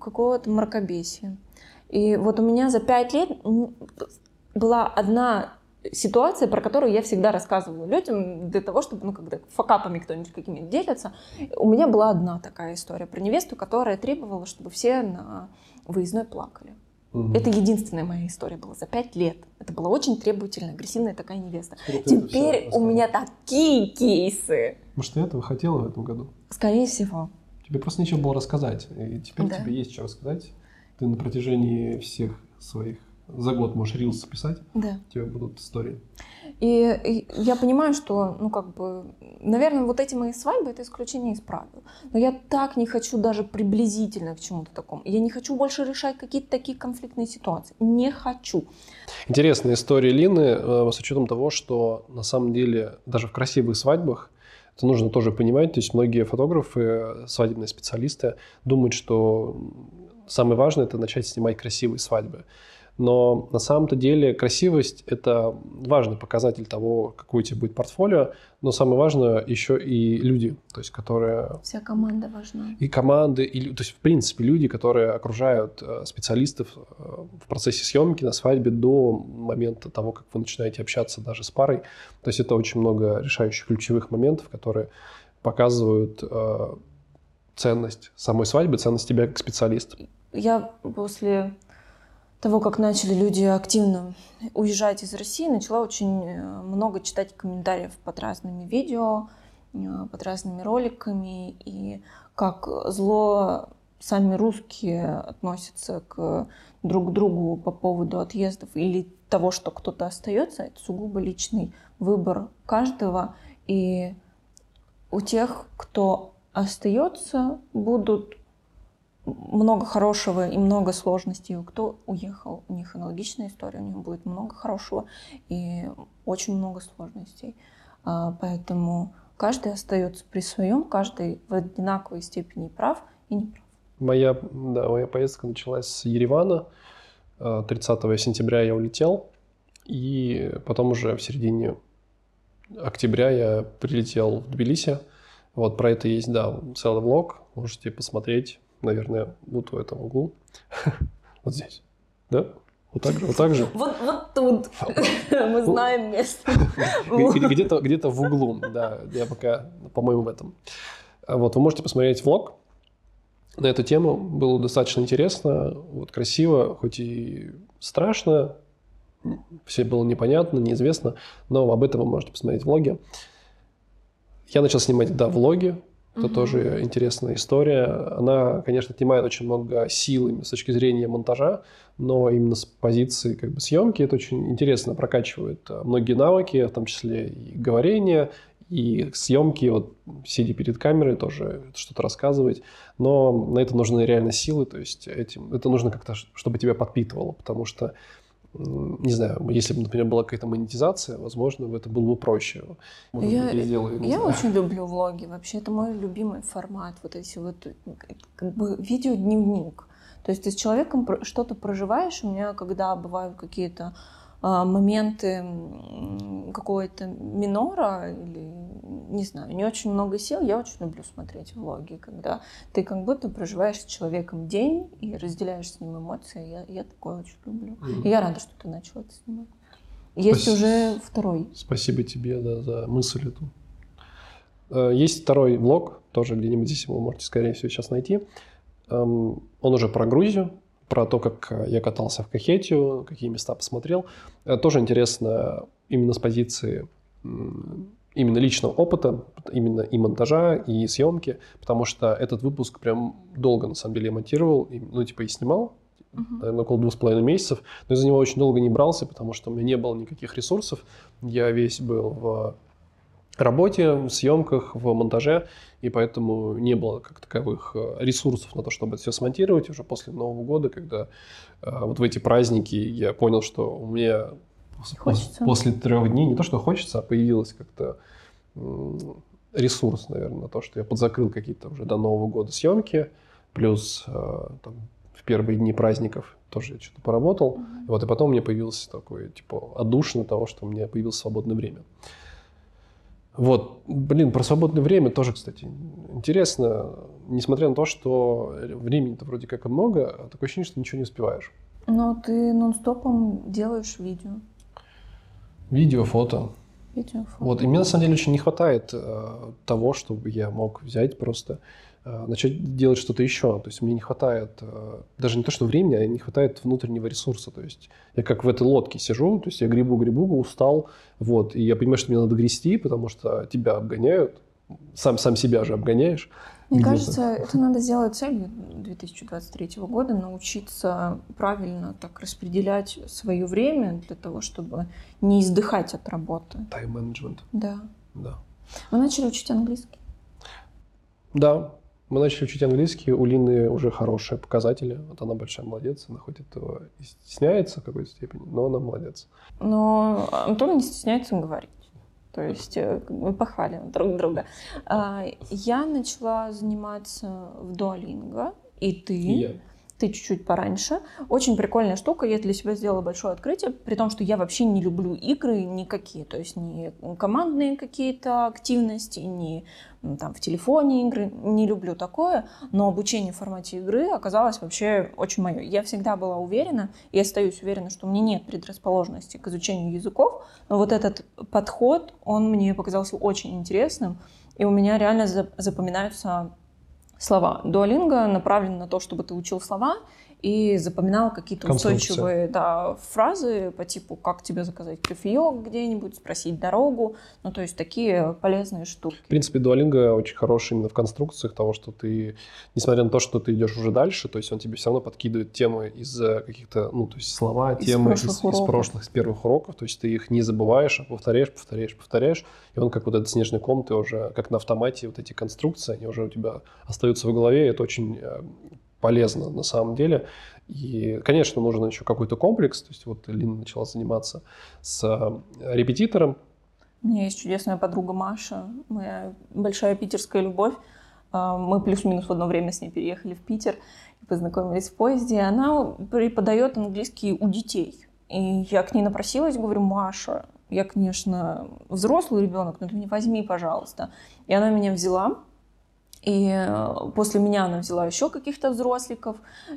какого-то мракобесия. И вот у меня за 5 лет была одна ситуация, про которую я всегда рассказывала людям для того, чтобы, ну, когда факапами кто-нибудь какими-то делится. У меня была одна такая история про невесту, которая требовала, чтобы все на выездной плакали. Это единственная моя история была за 5 лет. Это была очень требовательная, агрессивная такая невеста. Теперь у меня такие кейсы. Может, ты этого хотела в этом году? Скорее всего. Тебе просто нечего было рассказать. И теперь тебе есть что рассказать. Ты на протяжении всех своих... За год можешь Reels писать. Да. У тебя будут истории. И я понимаю, что, ну, как бы, наверное, вот эти мои свадьбы — это исключение из правил. Но я так не хочу даже приблизительно к чему-то такому. Я не хочу больше решать какие-то такие конфликтные ситуации. Не хочу. Интересная история Лины с учетом того, что на самом деле даже в красивых свадьбах Это нужно тоже понимать. То есть многие фотографы, свадебные специалисты думают, что самое важное – это начать снимать красивые свадьбы. Но на самом-то деле красивость – это важный показатель того, какое у тебя будет портфолио, но самое важное еще и люди, то есть которые… Вся команда важна. И команды, и, то есть в принципе люди, которые окружают специалистов в процессе съемки на свадьбе до момента того, как вы начинаете общаться даже с парой. То есть это очень много решающих ключевых моментов, которые показывают ценность самой свадьбы, ценность тебя как специалиста. Я после того, как начали люди активно уезжать из России, начала очень много читать комментариев под разными видео, под разными роликами, и как зло сами русские относятся к друг другу по поводу отъездов или того, что кто-то остается. Это сугубо личный выбор каждого. И у тех, кто остается, будут много хорошего и много сложностей. Кто уехал, у них аналогичная история, у них будет много хорошего и очень много сложностей. Поэтому каждый остается при своем, каждый в одинаковой степени прав и неправ. Моя поездка началась с Еревана. 30 сентября я улетел, и потом уже в середине октября я прилетел в Тбилиси. Вот про это есть, да, целый влог, можете посмотреть. Наверное, вот в этом углу. Вот здесь. Да? Вот так же? Вот, так же? вот тут. Мы знаем место. Где-то в углу. Да, я пока, по-моему, в этом. Вот, вы можете посмотреть влог на эту тему. Было достаточно интересно, вот, красиво, хоть и страшно. Все было непонятно, неизвестно. Но об этом вы можете посмотреть влоги. Я начал снимать, да, влоги. Это тоже интересная история. Она, конечно, отнимает очень много сил с точки зрения монтажа, но именно с позиции как бы съемки это очень интересно прокачивает многие навыки, в том числе и говорение, и съемки, вот сидя перед камерой тоже что-то рассказывать. Но на это нужны реально силы, то есть это нужно как-то, чтобы тебя подпитывало, потому что, не знаю, если бы, например, была какая-то монетизация, возможно, это было бы проще. Может, я очень люблю влоги. Вообще, это мой любимый формат. Вот эти вот как бы видеодневник. То есть ты с человеком что-то проживаешь. У меня, когда бывают какие-то моменты какого-то минора или, не знаю, не очень много сил, я очень люблю смотреть влоги, когда ты как будто проживаешь с человеком день и разделяешь с ним эмоции. Я такое очень люблю. И я рада, что ты начала это снимать. Есть уже второй. Спасибо тебе, да, за мысль эту. Есть второй влог, тоже где-нибудь здесь его можете, скорее всего, сейчас найти. Он уже про Грузию, про то, как я катался в Кахетию, какие места посмотрел. Тоже интересно именно с позиции именно личного опыта, именно и монтажа, и съемки, потому что этот выпуск прям долго, на самом деле, я монтировал, и снимал, наверное, около 2,5 месяцев, но из-за него очень долго не брался, потому что у меня не было никаких ресурсов, я весь был в работе, в съемках, в монтаже, и поэтому не было как таковых ресурсов на то, чтобы это все смонтировать. Уже после Нового года, когда вот в эти праздники я понял, что у меня после 3 дней не то, что хочется, а появился как-то ресурс, наверное, на то, что я подзакрыл какие-то уже до Нового года съемки, плюс там, в первые дни праздников тоже я что-то поработал. И вот, и потом у меня появился такой, отдушина того, что у меня появилось свободное время. Вот, про свободное время тоже, кстати, интересно. Несмотря на то, что времени-то вроде как и много, такое ощущение, что ничего не успеваешь. Но ты нон-стопом делаешь видео. Видео, фото. Вот, и мне на самом деле очень не хватает того, чтобы я мог взять просто, начать делать что-то еще. То есть мне не хватает, даже не то, что времени, а не хватает внутреннего ресурса. То есть я как в этой лодке сижу, то есть я гребу, устал, вот, и я понимаю, что мне надо грести, потому что тебя обгоняют, сам себя же обгоняешь. Мне кажется, это надо сделать целью 2023 года, научиться правильно так распределять свое время для того, чтобы не издыхать от работы. Тайм-менеджмент. Да. Мы начали учить английский. Да, мы начали учить английский. У Лины уже хорошие показатели. Вот она большая молодец. Она хоть этого и стесняется в какой-то степени, но она молодец. Но Антон не стесняется говорить. то есть мы похвалим друг друга. Я начала заниматься в дуолинго, и ты чуть-чуть пораньше. Очень прикольная штука, я для себя сделала большое открытие, при том, что я вообще не люблю игры никакие, то есть ни командные какие-то активности, ни там, в телефоне игры, не люблю такое, но обучение в формате игры оказалось вообще очень мое. Я всегда была уверена, и остаюсь уверена, что у меня нет предрасположенности к изучению языков, но вот этот подход, он мне показался очень интересным, и у меня реально запоминаются слова. Дуолинго направлен на то, чтобы ты учил слова и запоминал какие-то устойчивые фразы по типу «как тебе заказать кофеек где-нибудь», «спросить дорогу», ну то есть такие полезные штуки. В принципе, дуолинго очень хороший именно в конструкциях того, что ты, несмотря на то, что ты идешь уже дальше, то есть он тебе все равно подкидывает темы из каких-то, ну то есть слова, темы из первых уроков, то есть ты их не забываешь, а повторяешь, и он как вот этот снежный ком, ты уже как на автомате вот эти конструкции, они уже у тебя остаются в голове, и это очень полезно на самом деле. И, конечно, нужен еще какой-то комплекс. То есть вот Лина начала заниматься с репетитором. У меня есть чудесная подруга Маша, моя большая питерская любовь. Мы плюс-минус в одно время с ней переехали в Питер и познакомились в поезде. Она преподает английский у детей. И я к ней напросилась, говорю: «Маша, я, конечно, взрослый ребенок, но ты меня возьми, пожалуйста». И она меня взяла. И после меня она взяла еще каких-то взросликов,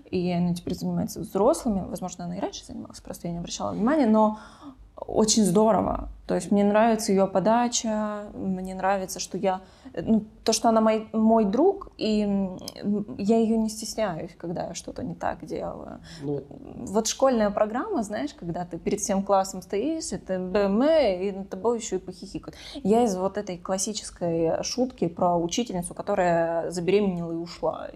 и она теперь занимается взрослыми. Возможно, она и раньше занималась, просто я не обращала внимания, но очень здорово. То есть мне нравится ее подача, мне нравится, что что она мой друг, и я ее не стесняюсь, когда я что-то не так делаю. Ну, вот школьная программа, знаешь, когда ты перед всем классом стоишь, это БМ, и над тобой еще и похихикают. Я из вот этой классической шутки про учительницу, которая забеременела и ушла,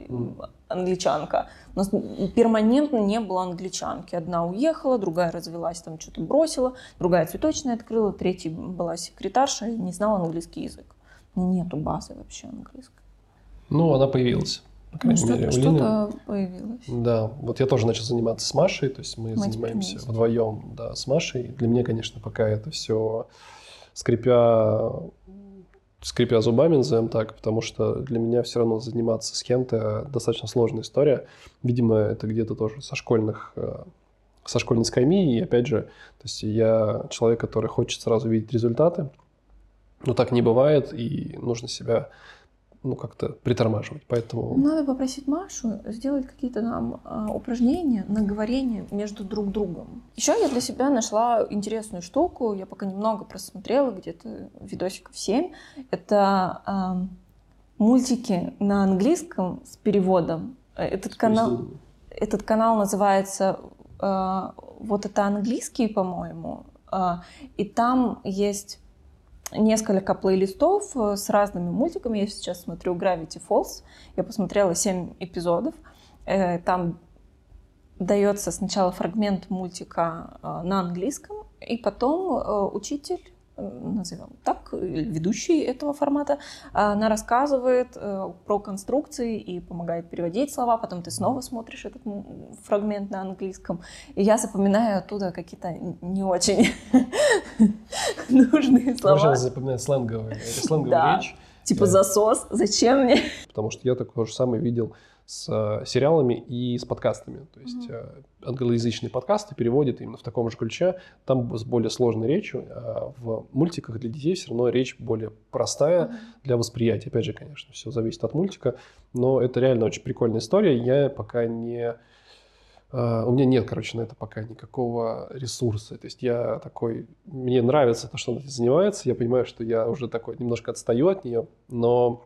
англичанка. У нас перманентно не было англичанки. Одна уехала, другая развелась, там что-то бросила, другая цветочная открыла, третья была секретарша, не знала английский язык. Нету базы вообще английской. Ну, она появилась. Что-то появилось. Да, вот я тоже начал заниматься с Машей, то есть мы занимаемся вдвоем с Машей. Для меня, конечно, пока это все скрипя зубами, назовем так, потому что для меня все равно заниматься с кем-то достаточно сложная история. Видимо, это где-то тоже со школьной скамьи. И опять же, то есть я человек, который хочет сразу видеть результаты, но так не бывает, и нужно себя как-то притормаживать. Поэтому надо попросить Машу сделать какие-то нам упражнения на говорение между друг другом. Еще я для себя нашла интересную штуку, я пока немного просмотрела, где-то видосиков 7. Это мультики на английском с переводом. Этот канал называется «Вот это английский», по-моему. И там есть несколько плейлистов с разными мультиками. Я сейчас смотрю Gravity Falls. Я посмотрела 7 эпизодов. Там дается сначала фрагмент мультика на английском, и потом учитель, назовем так, ведущий этого формата, она рассказывает про конструкции и помогает переводить слова, потом ты снова смотришь этот фрагмент на английском, и я запоминаю оттуда какие-то не очень нужные слова. Можно запоминать сленговую речь. Типа засос, зачем мне? Потому что я такое же самое видел с сериалами и с подкастами. То есть англоязычные подкасты переводят именно в таком же ключе, там с более сложной речью. А в мультиках для детей все равно речь более простая для восприятия. Опять же, конечно, все зависит от мультика, но это реально очень прикольная история. Я пока не... У меня нет, короче, на это пока никакого ресурса. То есть я такой... Мне нравится то, что она занимается. Я понимаю, что я уже такой немножко отстаю от нее, но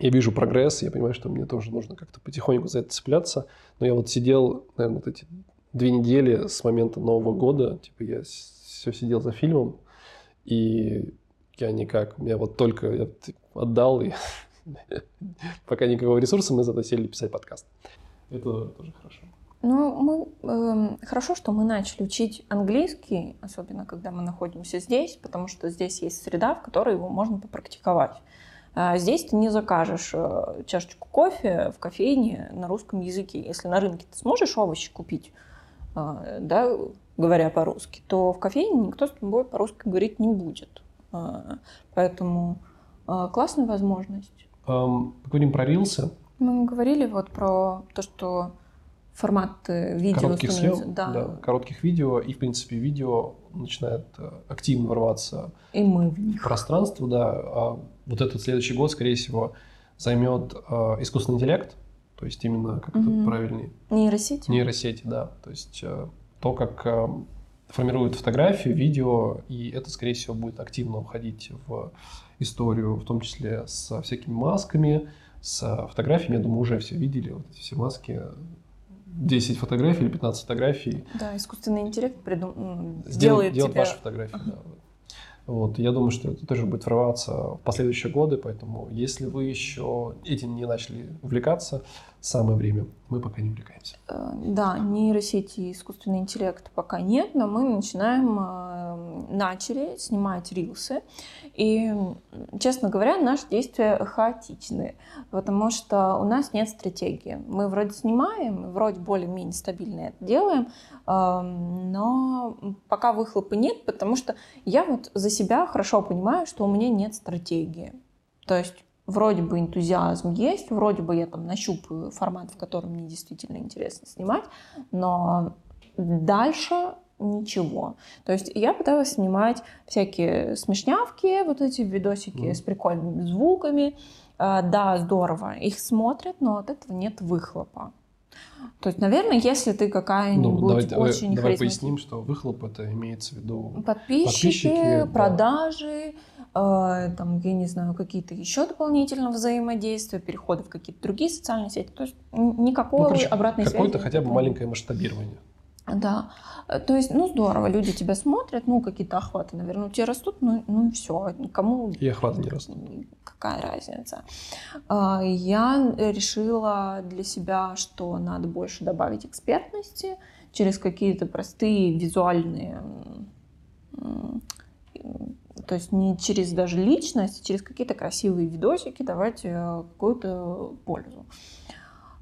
я вижу прогресс, я понимаю, что мне тоже нужно как-то потихоньку за это цепляться. Но я вот сидел, наверное, вот эти 2 недели с момента Нового года, я все сидел за фильмом, и я никак, у меня вот только я отдал, и пока никакого ресурса, мы зато сели писать подкаст. Это тоже хорошо. Ну, хорошо, что мы начали учить английский, особенно когда мы находимся здесь, потому что здесь есть среда, в которой его можно попрактиковать. Здесь ты не закажешь чашечку кофе в кофейне на русском языке. Если на рынке ты сможешь овощи купить, говоря по-русски, то в кофейне никто с тобой по-русски говорить не будет. Поэтому классная возможность. Поговорим про рилсы. Мы говорили вот про то, что формат видео коротких становится... Да, коротких видео, и в принципе видео начинает активно ворваться и мы в них. Пространство. Да. А вот этот следующий год, скорее всего, займет искусственный интеллект, то есть именно как это правильнее? Нейросети. Нейросети, да. То есть то, как формируют фотографии, видео, и это, скорее всего, будет активно уходить в историю, в том числе с всякими масками, с фотографиями. Я думаю, уже все видели, вот эти все маски. 10 фотографий или 15 фотографий. Да, искусственный интеллект сделает ваши фотографии. Да. Вот, я думаю, что это тоже будет врываться в последующие годы, поэтому если вы еще этим не начали увлекаться, самое время. Мы пока не увлекаемся. Да, нейросети и искусственный интеллект пока нет, но мы начали снимать рилсы. И, честно говоря, наши действия хаотичны, потому что у нас нет стратегии. Мы вроде снимаем, вроде более-менее стабильно это делаем, но пока выхлопа нет, потому что я вот за себя хорошо понимаю, что у меня нет стратегии. То есть вроде бы энтузиазм есть, вроде бы я там нащупаю формат, в котором мне действительно интересно снимать, но дальше ничего. То есть я пыталась снимать всякие смешнявки, вот эти видосики с прикольными звуками. Да, здорово, их смотрят, но от этого нет выхлопа. То есть, наверное, если ты какая-нибудь очень... Давай поясним, что выхлоп — это имеется в виду... Подписчики, продажи... там, я не знаю, какие-то еще дополнительные взаимодействия, переходы в какие-то другие социальные сети, то есть никакой обратной связи. Какое-то хотя бы маленькое масштабирование. Да, то есть, здорово, люди тебя смотрят, какие-то охваты, наверное, у тебя растут, и все, никому... И охваты не растут. Какая разница. Я решила для себя, что надо больше добавить экспертности через какие-то простые визуальные... То есть не через даже личность, а через какие-то красивые видосики давать какую-то пользу.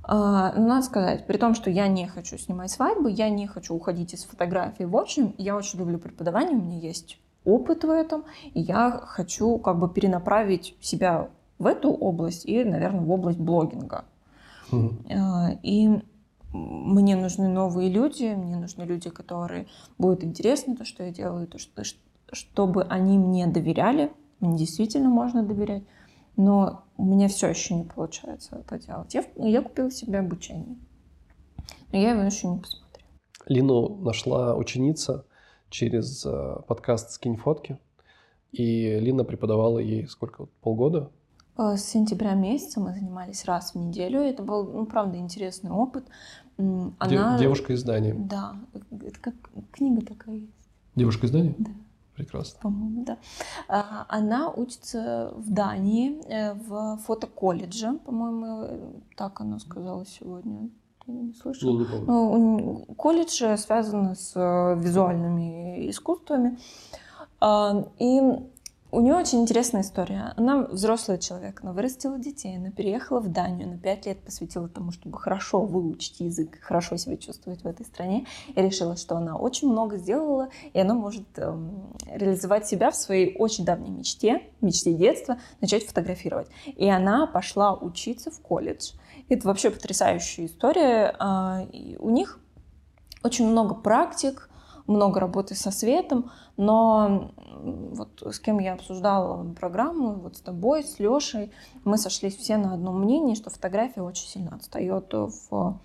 Надо сказать, при том, что я не хочу снимать свадьбы, я не хочу уходить из фотографии. В общем, я очень люблю преподавание, у меня есть опыт в этом. И я хочу перенаправить себя в эту область и, наверное, в область блогинга. И мне нужны новые люди, мне нужны люди, которые будут интересны то, что я делаю, то, что... чтобы они мне доверяли, мне действительно можно доверять, но у меня все еще не получается это делать. Я купила себе обучение, но я его еще не посмотрела. Лину нашла ученица через подкаст «Скинь фотки», и Лина преподавала ей сколько? Полгода? С сентября месяца мы занимались раз в неделю. Это был, правда, интересный опыт. Она... Девушка издания. Да, это как книга такая есть. Девушка издания? Да. Прекрасно. По-моему, да. Она учится в Дании, в фотоколледже, по-моему, так она сказала сегодня. Ты не слышал? Колледж связан с визуальными искусствами. И у нее очень интересная история. Она взрослый человек, она вырастила детей, она переехала в Данию, она 5 лет посвятила тому, чтобы хорошо выучить язык, хорошо себя чувствовать в этой стране, и решила, что она очень много сделала, и она может реализовать себя в своей очень давней мечте детства, начать фотографировать. И она пошла учиться в колледж. Это вообще потрясающая история. У них очень много практик, много работы со светом, но вот с кем я обсуждала программу, вот с тобой, с Лешей, мы сошлись все на одном мнении, что фотография очень сильно отстает в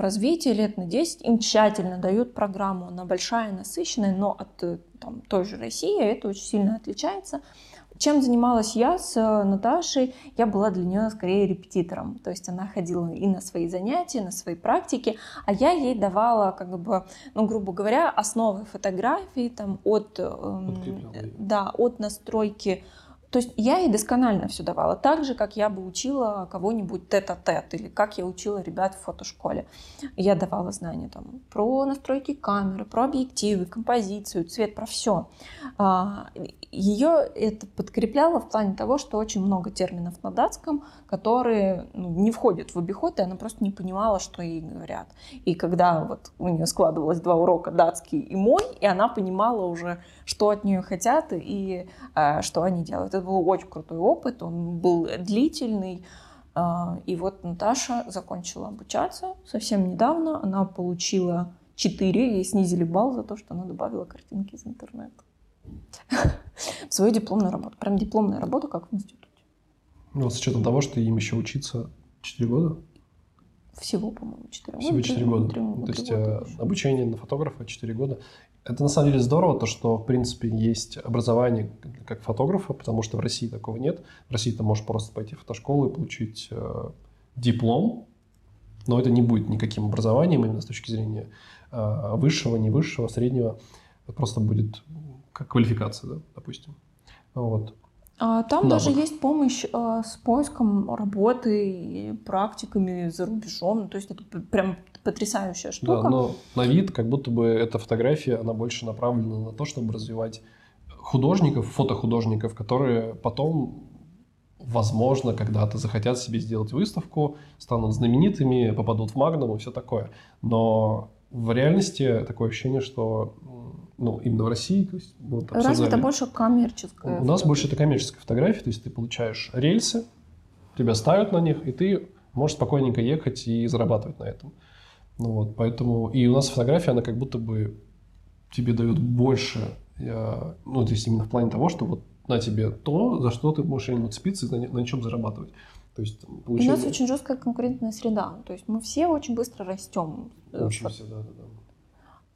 развитии лет на 10. Им тщательно дают программу, она большая, насыщенная, но от той же России это очень сильно отличается. Чем занималась я с Наташей? Я была для нее скорее репетитором. То есть она ходила и на свои занятия, на свои практики, а я ей давала, грубо говоря, основы фотографии, от настройки То есть я ей досконально все давала, так же, как я бы учила кого-нибудь тет-а-тет, или как я учила ребят в фотошколе. Я давала знания там про настройки камеры, про объективы, композицию, цвет, про все. Ее это подкрепляло в плане того, что очень много терминов на датском, которые не входят в обиход, и она просто не понимала, что ей говорят. И когда вот у нее складывалось два урока, датский и мой, и она понимала уже, что от нее хотят и что они делают. Это был очень крутой опыт, он был длительный. И вот Наташа закончила обучаться совсем недавно. Она получила 4, ей снизили балл за то, что она добавила картинки из интернета. В свою дипломную работу. Прям дипломная работа, как в институте. Ну, с учетом того, что им еще учиться 4 года? Всего, по-моему, 4 года. Всего 4 года. То есть обучение на фотографа 4 года. Это на самом деле здорово, то, что, в принципе, есть образование как фотографа, потому что в России такого нет. В России ты можешь просто пойти в фотошколу и получить диплом, но это не будет никаким образованием именно с точки зрения высшего, не высшего, среднего. Это просто будет как квалификация, да, допустим. Вот. А там навык. Даже есть помощь с поиском работы и практиками за рубежом. То есть это прям потрясающая штука. Да, но на вид, как будто бы эта фотография, она больше направлена на то, чтобы развивать художников, фотохудожников, которые потом, возможно, когда-то захотят себе сделать выставку, станут знаменитыми, попадут в Магнум и все такое. Но в реальности такое ощущение, что... Ну, именно в России. То есть, вот, разве это больше коммерческая? У нас больше это коммерческая фотография. То есть ты получаешь рельсы, тебя ставят на них, и ты можешь спокойненько ехать и зарабатывать на этом. Ну, вот, поэтому... И у нас фотография, она как будто бы тебе дает больше. Ну, то есть именно в плане того, что вот на тебе то, за что ты можешь реально цепиться и на чем зарабатывать. То есть, получается... У нас очень жесткая конкурентная среда. То есть мы все очень быстро растем. Учимся, да.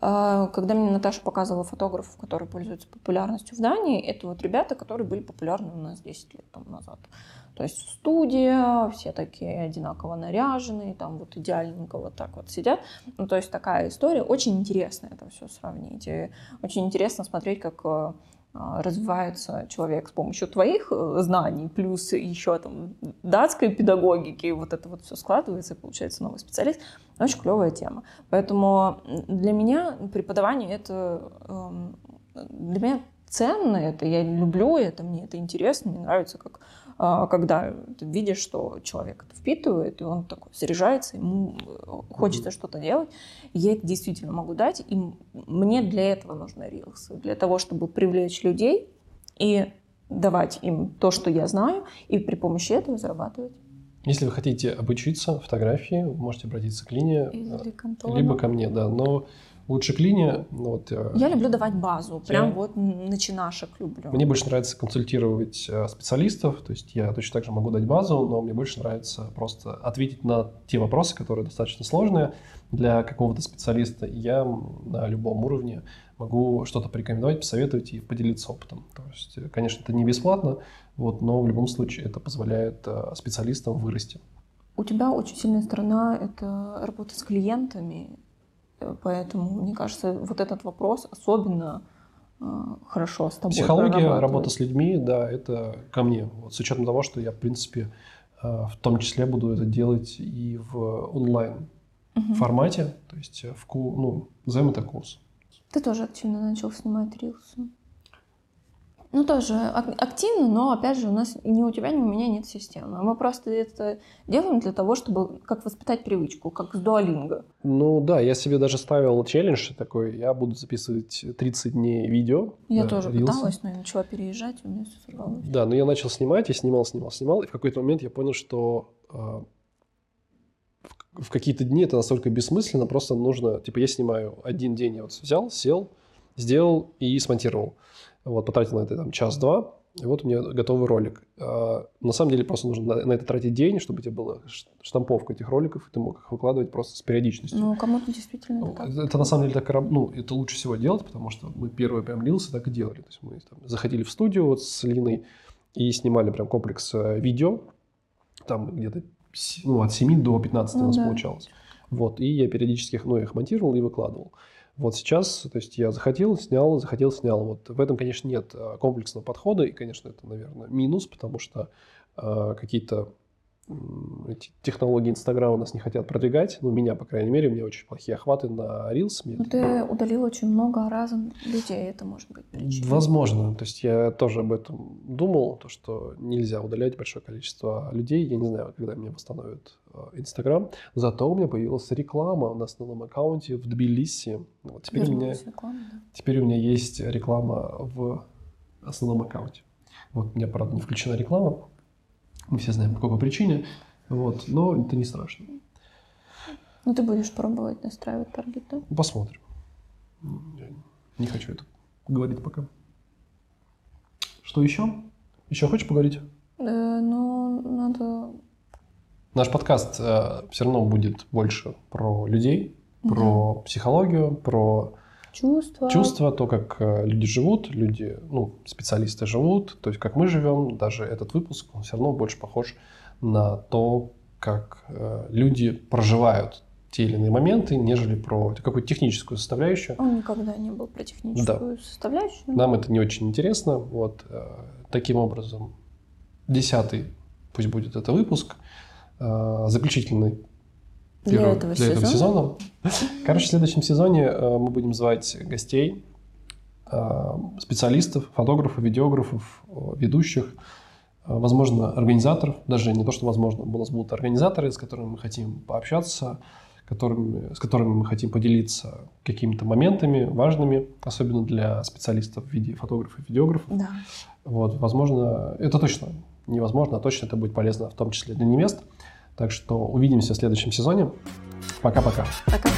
Когда мне Наташа показывала фотографов, которые пользуются популярностью в Дании, это вот ребята, которые были популярны у нас 10 лет тому назад. То есть студия, все такие одинаково наряженные, там вот идеальненько вот так вот сидят. Ну, то есть такая история. Очень интересно это все сравнить. И очень интересно смотреть, как развивается человек с помощью твоих знаний, плюс еще там датской педагогики, вот это вот все складывается, и получается новый специалист. Очень клевая тема. Поэтому для меня преподавание это... Для меня ценно это, я люблю это, мне это интересно, мне нравится, как, когда ты видишь, что человек это впитывает, и он такой заряжается, ему хочется что-то делать. Я это действительно могу дать, и мне для этого нужны рилсы, для того, чтобы привлечь людей и давать им то, что я знаю, и при помощи этого зарабатывать. Если вы хотите обучиться фотографии, вы можете обратиться к Лине, либо ко мне, да, но... Лучше к Лине. Вот, я люблю давать базу, прям вот начинашек люблю. Мне больше нравится консультировать специалистов, то есть я точно так же могу дать базу, но мне больше нравится просто ответить на те вопросы, которые достаточно сложные для какого-то специалиста. И я на любом уровне могу что-то порекомендовать, посоветовать и поделиться опытом. То есть, конечно, это не бесплатно, вот, но в любом случае это позволяет специалистам вырасти. У тебя очень сильная сторона – это работа с клиентами. Поэтому, мне кажется, вот этот вопрос особенно хорошо с тобой. Психология, работа с людьми, да, это ко мне. Вот, с учетом того, что я, в принципе, в том числе буду это делать и в онлайн формате, то есть в взаимокурс. Ты тоже активно начал снимать рилсы. Ну, тоже активно, но, опять же, у нас ни у тебя, ни у меня нет системы. Мы просто это делаем для того, чтобы как воспитать привычку, как с дуалинго. Ну, да, я себе даже ставил челлендж такой, я буду записывать 30 дней видео. Я тоже пыталась, но я начала переезжать, у меня все сорвалось. Да, но я начал снимать, я снимал, и в какой-то момент я понял, что в какие-то дни это настолько бессмысленно, просто нужно, типа, я снимаю один день, я вот взял, сел, сделал и смонтировал. Вот, потратил на это там, час-два, и вот у меня готовый ролик. На самом деле просто нужно на это тратить день, чтобы тебе была штамповка этих роликов, и ты мог их выкладывать просто с периодичностью. Ну, кому-то действительно так. Это на самом деле так, ну, это лучше всего делать, потому что мы первые прям рилсы так и делали. То есть мы там заходили в студию вот с Линой и снимали прям комплекс видео, там где-то от 7 до 15 у нас получалось. Вот, и я периодически их монтировал и выкладывал. Вот сейчас, то есть я захотел, снял. Вот в этом, конечно, нет комплексного подхода, и, конечно, это, наверное, минус, потому что какие-то технологии Инстаграма нас не хотят продвигать. Ну, меня, по крайней мере, у меня очень плохие охваты на Reels. Ну, ты удалил очень много разом людей, это может быть причиной. Возможно. То есть я тоже об этом думал, то, что нельзя удалять большое количество людей. Я не знаю, когда меня восстановят Инстаграм. Зато у меня появилась реклама на основном аккаунте в Тбилиси. Вот теперь, теперь у меня есть реклама в основном аккаунте. Вот у меня, правда, не включена реклама. Мы все знаем, по какой причине. Вот, но это не страшно. Ну, ты будешь пробовать настраивать таргет, да? Посмотрим. Я не хочу это говорить пока. Что еще? Еще хочешь поговорить? Ну, надо... Наш подкаст все равно будет больше про людей, про психологию, про... Чувства, то, как люди живут, люди, ну, специалисты живут, то есть как мы живем, даже этот выпуск, он все равно больше похож на то, как люди проживают те или иные моменты, нежели про какую-то техническую составляющую. Он никогда не был про техническую составляющую. Нам это не очень интересно. Вот таким образом, 10-й, пусть будет это выпуск, заключительный. Для этого сезона. Короче, в следующем сезоне мы будем звать гостей, специалистов, фотографов, видеографов, ведущих, возможно, организаторов. Даже не то, что возможно, у нас будут организаторы, с которыми мы хотим пообщаться, с которыми мы хотим поделиться какими-то моментами важными, особенно для специалистов в виде фотографов и видеографов. Да. Вот, возможно, это точно невозможно, а точно это будет полезно, в том числе для невест. Так что увидимся в следующем сезоне. Пока-пока. Пока.